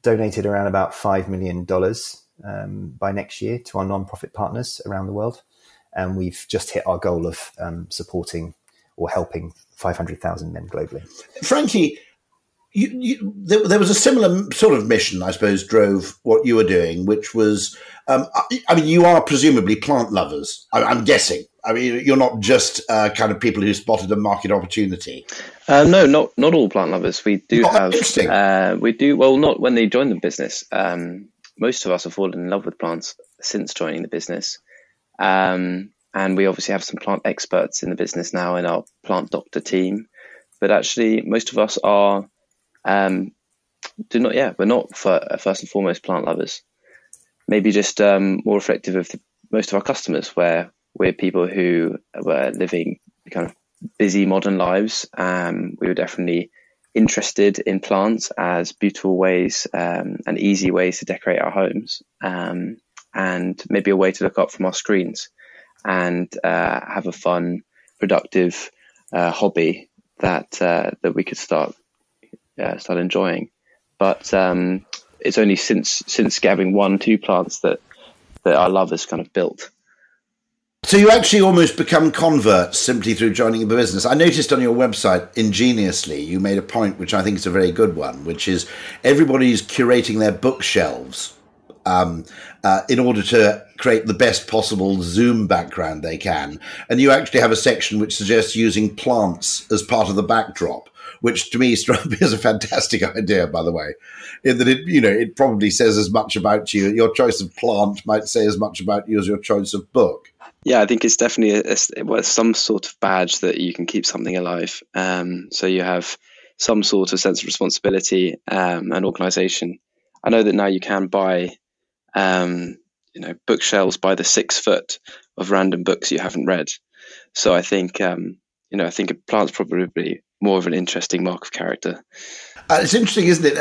donated around about $5 million by next year to our non-profit partners around the world. And we've just hit our goal of supporting or helping 500,000 men globally. Frankie, there was a similar sort of mission, I suppose, drove what you were doing, which was, you are presumably plant lovers, I'm guessing. I mean, you're not just kind of people who spotted a market opportunity. No, not all plant lovers. We do have, not when they join the business. Most of us have fallen in love with plants since joining the business. And we obviously have some plant experts in the business now in our plant doctor team. But actually, most of us are, we're not first and foremost plant lovers. Maybe just more reflective of most of our customers where we're people who were living kind of busy modern lives. We were definitely interested in plants as beautiful ways and easy ways to decorate our homes, and maybe a way to look up from our screens and have a fun, productive hobby that we could start enjoying. But it's only since gathering 1-2 plants that our love has kind of built. So you actually almost become converts simply through joining the business. I noticed on your website, ingeniously, you made a point, which I think is a very good one, which is everybody's curating their bookshelves in order to create the best possible Zoom background they can. And you actually have a section which suggests using plants as part of the backdrop, which to me struck me as a fantastic idea, by the way, in that it probably says as much about you. Your choice of plant might say as much about you as your choice of book. Yeah, I think it's definitely some sort of badge that you can keep something alive. So you have some sort of sense of responsibility and organisation. I know that now you can buy, bookshelves by the 6-foot of random books you haven't read. So I think, I think a plant's probably more of an interesting mark of character. It's interesting, isn't it?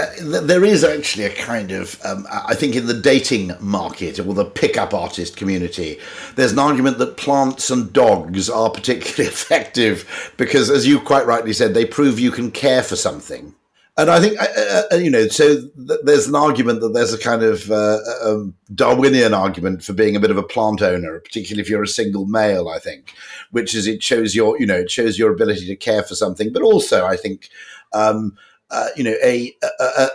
There is actually a kind of, I think in the dating market or the pickup artist community, there's an argument that plants and dogs are particularly effective because, as you quite rightly said, they prove you can care for something. And I think, there's an argument that there's a kind of Darwinian argument for being a bit of a plant owner, particularly if you're a single male, I think, which is it shows your ability to care for something. But also, I think, a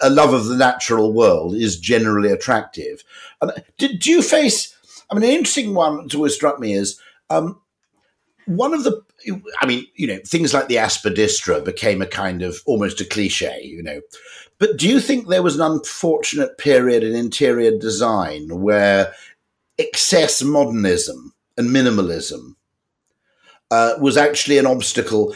love of the natural world is generally attractive. And do you face, an interesting one that's always struck me is one of the, things like the aspidistra became a kind of almost a cliche, But do you think there was an unfortunate period in interior design where excess modernism and minimalism was actually an obstacle?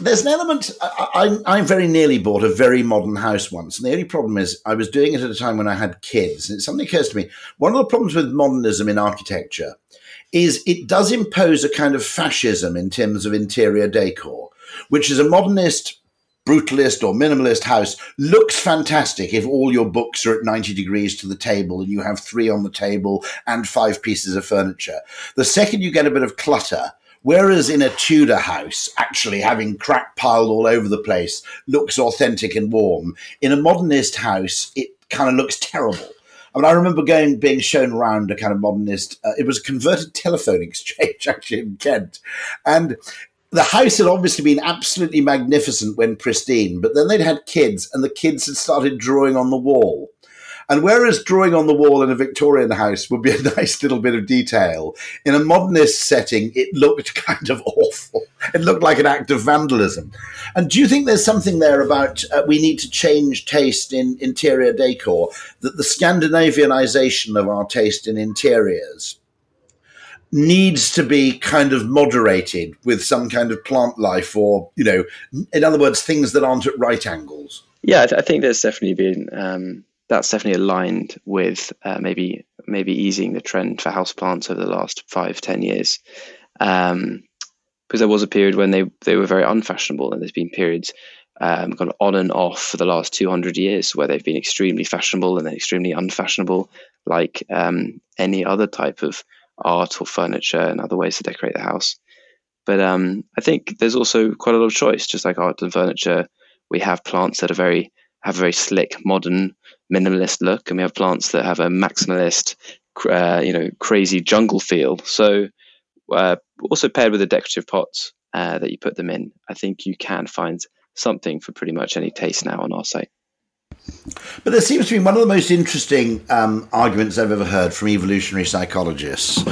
There's an element, I very nearly bought a very modern house once, and the only problem is I was doing it at a time when I had kids, and it suddenly occurs to me, one of the problems with modernism in architecture is it does impose a kind of fascism in terms of interior decor, which is a modernist, brutalist or minimalist house looks fantastic if all your books are at 90 degrees to the table and you have 3 on the table and 5 pieces of furniture. The second you get a bit of clutter, whereas in a Tudor house, actually having crap piled all over the place looks authentic and warm, in a modernist house, it kind of looks terrible. I remember being shown around a kind of modernist, it was a converted telephone exchange actually in Kent. And the house had obviously been absolutely magnificent when pristine, but then they'd had kids and the kids had started drawing on the wall. And whereas drawing on the wall in a Victorian house would be a nice little bit of detail, in a modernist setting, it looked kind of awful. It looked like an act of vandalism. And do you think there's something there about we need to change taste in interior decor, that the Scandinavianization of our taste in interiors needs to be kind of moderated with some kind of plant life or, you know, in other words, things that aren't at right angles? Yeah, I think there's definitely been... that's definitely aligned with maybe easing the trend for houseplants over the last 5-10 years. Because there was a period when they were very unfashionable, and there's been periods gone on and off for the last 200 years where they've been extremely fashionable and then extremely unfashionable, like any other type of art or furniture and other ways to decorate the house. But I think there's also quite a lot of choice, just like art and furniture. We have plants that have a very slick, modern, minimalist look, and we have plants that have a maximalist, crazy jungle feel. So also paired with the decorative pots that you put them in, I think you can find something for pretty much any taste now on our site. But there seems to be one of the most interesting arguments I've ever heard from evolutionary psychologists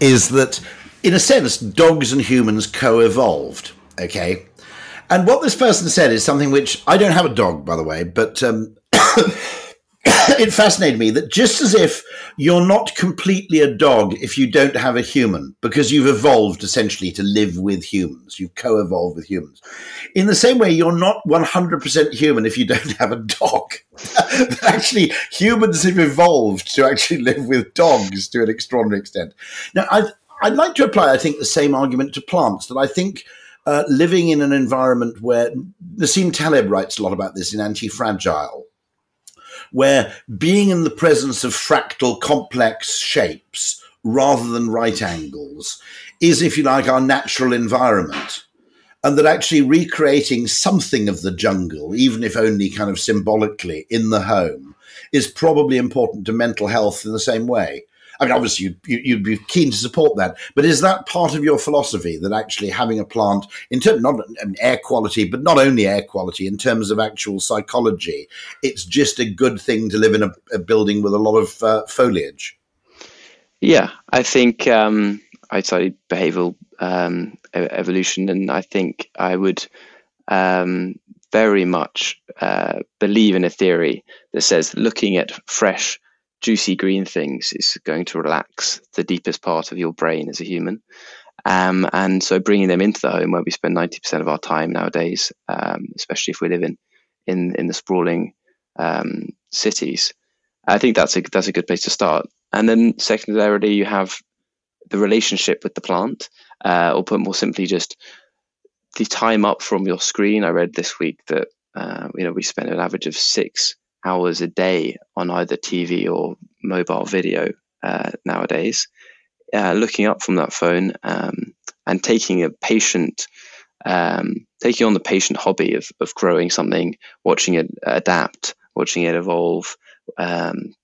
is that, in a sense, dogs and humans co-evolved, okay? And what this person said is something which, I don't have a dog, by the way, but... it fascinated me that just as if you're not completely a dog if you don't have a human, because you've evolved essentially to live with humans, you've co-evolved with humans. In the same way, you're not 100% human if you don't have a dog. Actually, humans have evolved to actually live with dogs to an extraordinary extent. Now, I'd like to apply, I think, the same argument to plants, that I think... living in an environment where, Nassim Taleb writes a lot about this in Anti-Fragile, where being in the presence of fractal complex shapes rather than right angles is, if you like, our natural environment. And that actually recreating something of the jungle, even if only kind of symbolically in the home, is probably important to mental health in the same way. I mean, obviously, you'd be keen to support that. But is that part of your philosophy, that actually having a plant, in terms of air quality, but not only air quality, in terms of actual psychology, it's just a good thing to live in a building with a lot of foliage? Yeah, I think I studied behavioral evolution, and I think I would very much believe in a theory that says looking at fresh, juicy green things is going to relax the deepest part of your brain as a human. And so bringing them into the home where we spend 90% of our time nowadays, especially if we live in the sprawling cities, I think that's a good place to start. And then secondarily, you have the relationship with the plant, or put more simply, just the time up from your screen. I read this week that we spend an average of 6 hours a day on either TV or mobile video nowadays, looking up from that phone and taking on the patient hobby of growing something, watching it adapt, watching it evolve,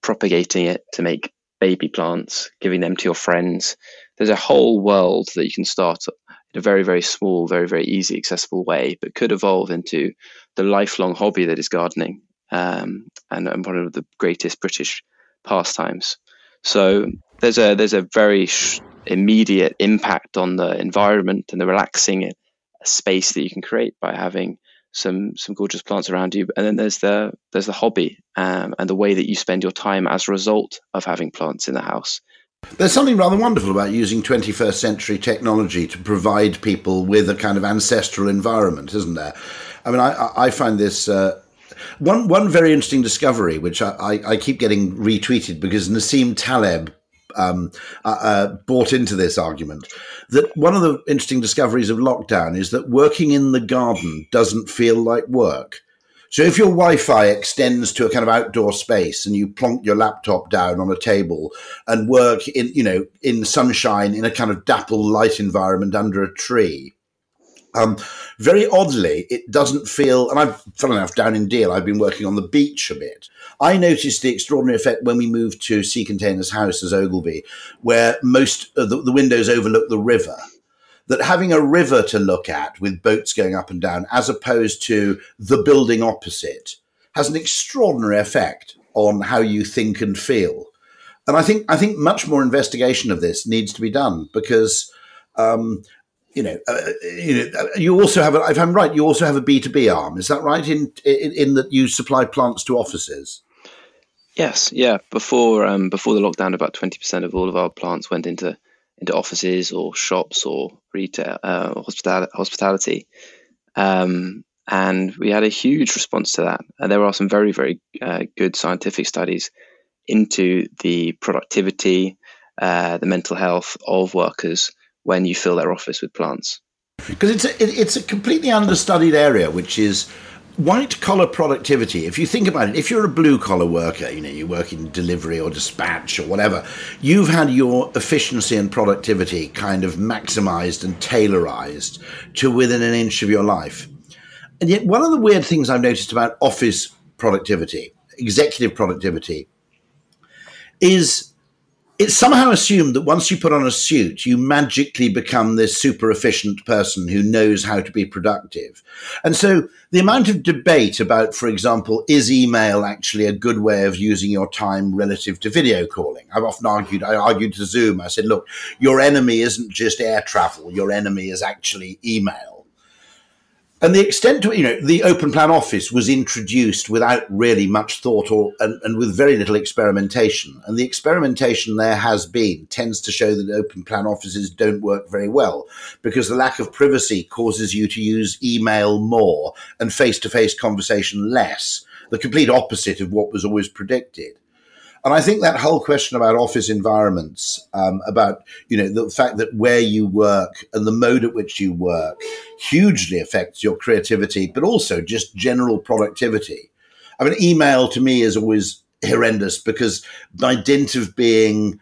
propagating it to make baby plants, giving them to your friends. There's a whole world that you can start in a very, very small, very, very easy, accessible way, but could evolve into the lifelong hobby that is gardening. And one of the greatest British pastimes. So there's a very immediate impact on the environment and the relaxing space that you can create by having some gorgeous plants around you. And then there's the hobby and the way that you spend your time as a result of having plants in the house. There's something rather wonderful about using 21st century technology to provide people with a kind of ancestral environment, isn't there? I mean, I find this... One very interesting discovery, which I keep getting retweeted because Nassim Taleb bought into this argument, that one of the interesting discoveries of lockdown is that working in the garden doesn't feel like work. So if your Wi-Fi extends to a kind of outdoor space and you plonk your laptop down on a table and work in sunshine in a kind of dapple light environment under a tree, very oddly, it doesn't feel, and I've, funnily enough, down in Deal, I've been working on the beach a bit. I noticed the extraordinary effect when we moved to Sea Container's house as Ogilvy, where most of the windows overlook the river, that having a river to look at with boats going up and down, as opposed to the building opposite, has an extraordinary effect. on how you think and feel. And I think much more investigation of this needs to be done because, you also have if I'm right, you also have a B2B arm. Is that right? In that you supply plants to offices. Yes. Yeah. Before the lockdown, about 20% of all of our plants went into offices or shops or retail, hospitality. And we had a huge response to that. And there are some very, very good scientific studies into the productivity, the mental health of workers when you fill their office with plants. Because it's a completely understudied area, which is white-collar productivity. If you think about it, if you're a blue-collar worker, you work in delivery or dispatch or whatever, you've had your efficiency and productivity kind of maximized and tailorized to within an inch of your life. And yet one of the weird things I've noticed about office productivity, executive productivity, is it's somehow assumed that once you put on a suit, you magically become this super efficient person who knows how to be productive. And so the amount of debate about, for example, is email actually a good way of using your time relative to video calling? I've often argued, I argued to Zoom, I said, look, your enemy isn't just air travel, your enemy is actually email. And the extent to the open plan office was introduced without really much thought and with very little experimentation. And the experimentation there has been tends to show that open plan offices don't work very well because the lack of privacy causes you to use email more and face-to-face conversation less, the complete opposite of what was always predicted. And I think that whole question about office environments, about the fact that where you work and the mode at which you work hugely affects your creativity, but also just general productivity. I mean, email to me is always horrendous because by dint of being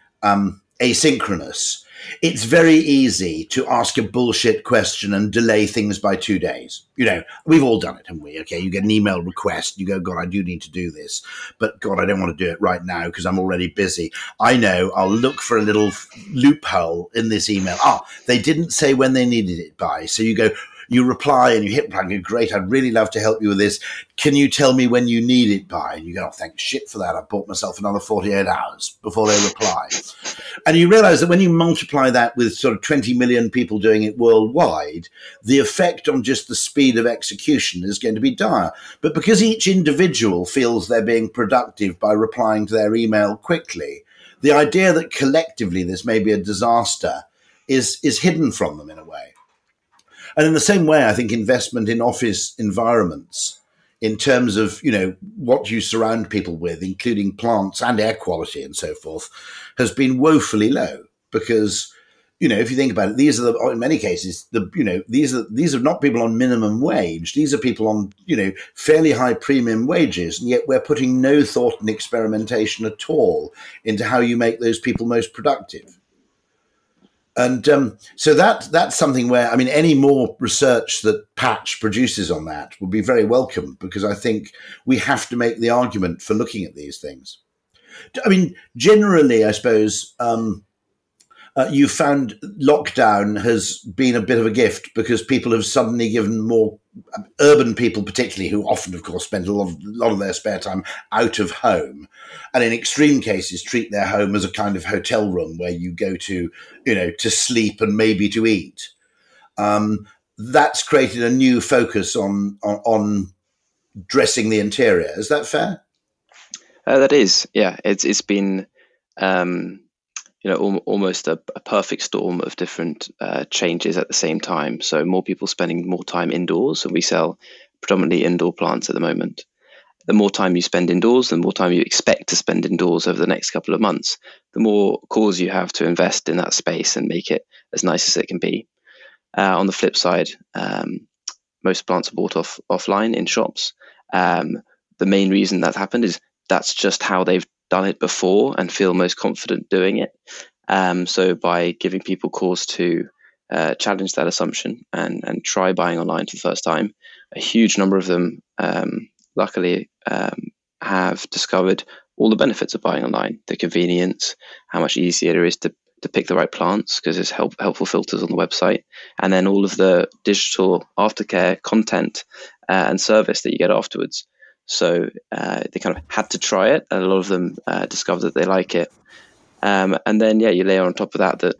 asynchronous, it's very easy to ask a bullshit question and delay things by 2 days. We've all done it, haven't we? Okay, you get an email request. You go, God, I do need to do this. But, God, I don't want to do it right now because I'm already busy. I know I'll look for a little loophole in this email. They didn't say when they needed it by. So you go, you reply and you hit reply and go, great, I'd really love to help you with this. Can you tell me when you need it by? And you go, oh, thanks shit for that. I bought myself another 48 hours before they reply. And you realize that when you multiply that with sort of 20 million people doing it worldwide, the effect on just the speed of execution is going to be dire. But because each individual feels they're being productive by replying to their email quickly, the idea that collectively this may be a disaster is hidden from them in a way. And in the same way, I think investment in office environments in terms of, what you surround people with, including plants and air quality and so forth, has been woefully low because, if you think about it, these are in many cases, these are not people on minimum wage. These are people on, fairly high premium wages. And yet we're putting no thought and experimentation at all into how you make those people most productive. And so that's something where, any more research that Patch produces on that would be very welcome because I think we have to make the argument for looking at these things. Generally, I suppose you found lockdown has been a bit of a gift because people have suddenly given more urban people, particularly who often, of course, spend a lot of their spare time out of home, and in extreme cases treat their home as a kind of hotel room where you go to, to sleep and maybe to eat. That's created a new focus on dressing the interior. Is that fair? That is, yeah. It's been. Almost a perfect storm of different changes at the same time. So more people spending more time indoors, and we sell predominantly indoor plants at the moment. The more time you spend indoors, the more time you expect to spend indoors over the next couple of months, the more cause you have to invest in that space and make it as nice as it can be. On the flip side, most plants are bought offline in shops. The main reason that's happened is that's just how they've done it before and feel most confident doing it. So by giving people cause to challenge that assumption and try buying online for the first time, a huge number of them luckily have discovered all the benefits of buying online, the convenience, how much easier it is to pick the right plants because there's helpful filters on the website, and then all of the digital aftercare content and service that you get afterwards. So they kind of had to try it, and a lot of them discovered that they like it. And then, you layer on top of that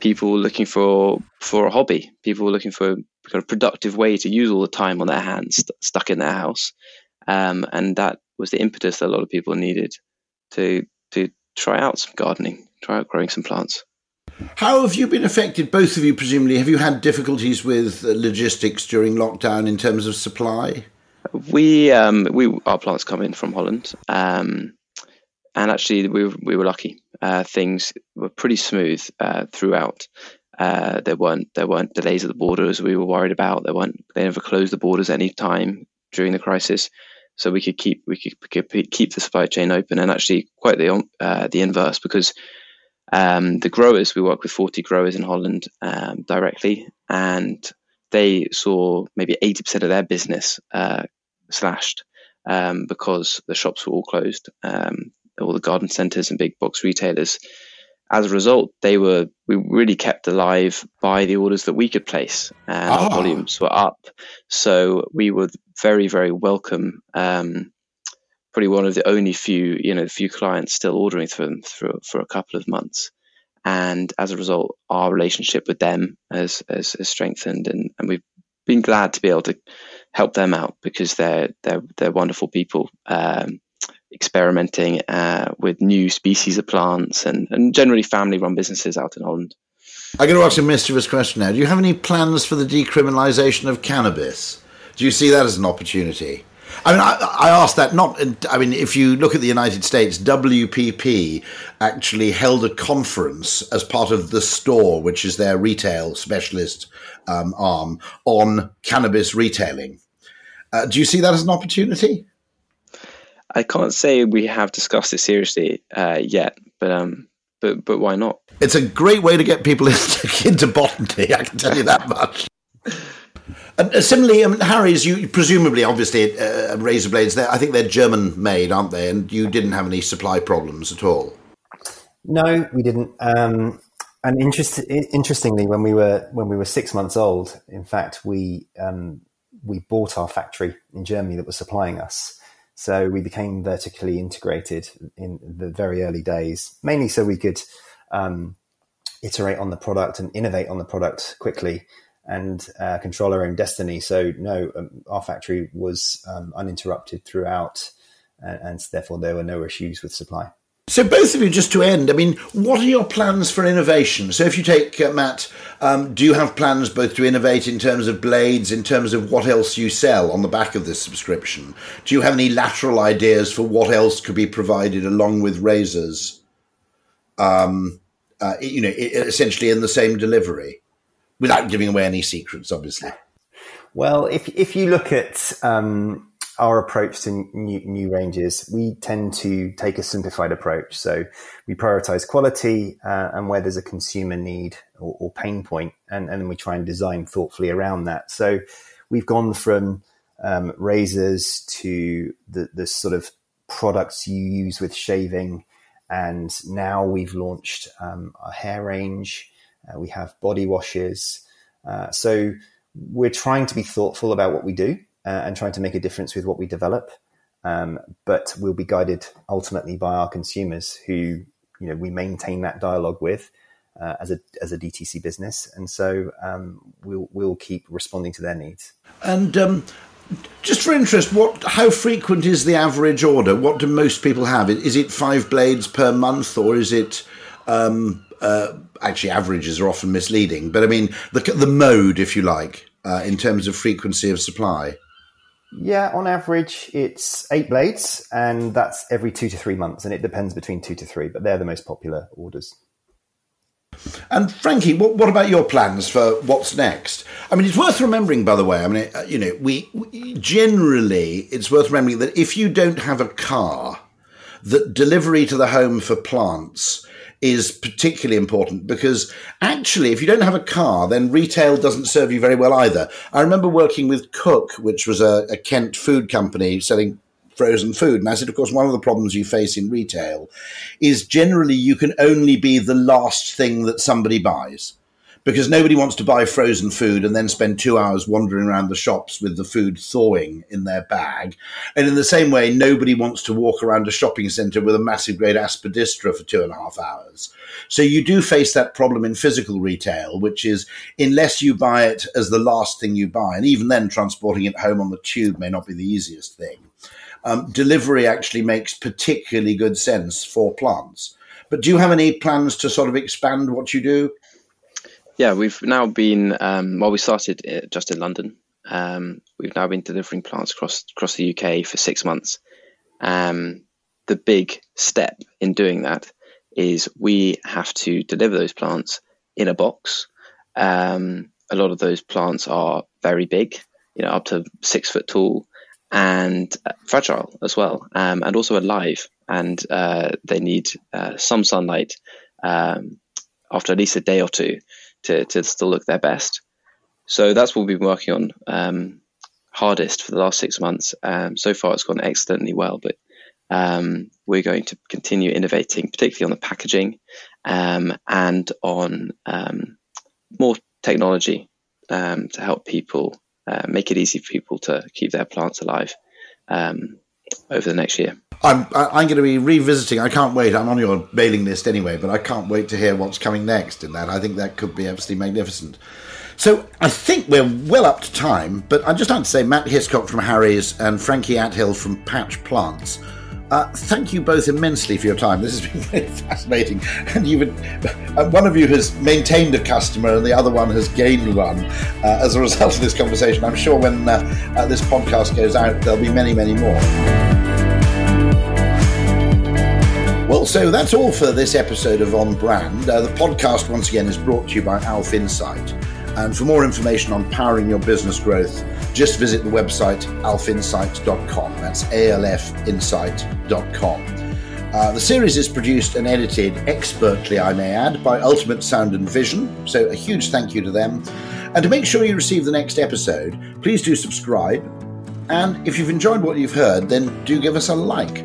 people looking for a hobby, people looking for a kind of productive way to use all the time on their hands stuck in their house. And that was the impetus that a lot of people needed to try out some gardening, try out growing some plants. How have you been affected, both of you, presumably? Have you had difficulties with logistics during lockdown in terms of supply? Our plants come in from Holland, and actually we were lucky. Things were pretty smooth throughout. There weren't delays at the borders we were worried about. They never closed the borders at any time during the crisis, so we could keep the supply chain open. And actually, quite the inverse, because the growers, we work with 40 growers in Holland directly, and they saw maybe 80% of their business slashed because the shops were all closed, all the garden centres and big box retailers. As a result, we really kept alive by the orders that we could place, and our volumes were up. So we were very, very welcome. Probably one of the only few clients still ordering from for a couple of months. And as a result, our relationship with them has strengthened, and we've been glad to be able to help them out, because they're wonderful people, experimenting with new species of plants, and generally family-run businesses out in Holland. I'm going to ask a mischievous question now. Do you have any plans for the decriminalisation of cannabis? Do you see that as an opportunity? I mean, I asked that if you look at the United States, WPP actually held a conference as part of The Store, which is their retail specialist arm, on cannabis retailing. Do you see that as an opportunity? I can't say we have discussed it seriously yet, but why not? It's a great way to get people into botany, I can tell you that much. And similarly, Harry's, you presumably, obviously, razor blades, I think they're German-made, aren't they? And you didn't have any supply problems at all? No, we didn't. And interestingly, when we were 6 months old, in fact, we bought our factory in Germany that was supplying us. So we became vertically integrated in the very early days, mainly so we could iterate on the product and innovate on the product quickly, and control our own destiny. So no, our factory was uninterrupted throughout, and therefore there were no issues with supply. So both of you, just to end, what are your plans for innovation? So if you take Matt, do you have plans both to innovate in terms of blades, in terms of what else you sell on the back of this subscription? Do you have any lateral ideas for what else could be provided along with razors, essentially in the same delivery? Without giving away any secrets, obviously. Well, if you look at our approach to new ranges, we tend to take a simplified approach. So we prioritize quality and where there's a consumer need or pain point, and then we try and design thoughtfully around that. So we've gone from razors to the sort of products you use with shaving, and now we've launched our hair range. We have body washes. So we're trying to be thoughtful about what we do and trying to make a difference with what we develop. But we'll be guided ultimately by our consumers, who, we maintain that dialogue with as a DTC business. And so we'll keep responding to their needs. And just for interest, how frequent is the average order? What do most people have? Is it 5 blades per month, or is it... actually, averages are often misleading, but the mode, if you like, in terms of frequency of supply. Yeah, on average, it's 8 blades, and that's every 2 to 3 months, and it depends between 2 to 3, but they're the most popular orders. And Frankie, what about your plans for what's next? It's worth remembering, by the way, we generally, it's worth remembering that if you don't have a car, that delivery to the home for plants is particularly important, because actually, if you don't have a car, then retail doesn't serve you very well either. I remember working with Cook, which was a Kent food company selling frozen food. And I said, of course, one of the problems you face in retail is generally you can only be the last thing that somebody buys, because nobody wants to buy frozen food and then spend 2 hours wandering around the shops with the food thawing in their bag. And in the same way, nobody wants to walk around a shopping centre with a massive grade aspidistra for 2.5 hours. So you do face that problem in physical retail, which is unless you buy it as the last thing you buy, and even then transporting it home on the tube may not be the easiest thing. Delivery actually makes particularly good sense for plants. But do you have any plans to sort of expand what you do? Yeah, we've now been, we started just in London. We've now been delivering plants across the UK for 6 months. The big step in doing that is we have to deliver those plants in a box. A lot of those plants are very big, up to 6 foot tall and fragile as well, and also alive. And they need some sunlight after at least a day or two to still look their best. So that's what we've been working on hardest for the last 6 months. So far, it's gone excellently well, but we're going to continue innovating, particularly on the packaging and on more technology to help people, make it easy for people to keep their plants alive over the next year. I'm going to be revisiting. I can't wait. I'm on your mailing list anyway, but I can't wait to hear what's coming next in that. I think that could be absolutely magnificent. So I think we're well up to time, but I'd just like to say Matt Hiscock from Harry's and Frankie Athill from Patch Plants, thank you both immensely for your time. This has been very fascinating. And one of you has maintained a customer and the other one has gained one as a result of this conversation. I'm sure when this podcast goes out, there'll be many, many more. Well, so that's all for this episode of On Brand. The podcast, once again, is brought to you by Alf Insight. And for more information on powering your business growth, just visit the website alfinsight.com. That's alfinsight.com. The series is produced and edited expertly, I may add, by Ultimate Sound and Vision. So a huge thank you to them. And to make sure you receive the next episode, please do subscribe. And if you've enjoyed what you've heard, then do give us a like.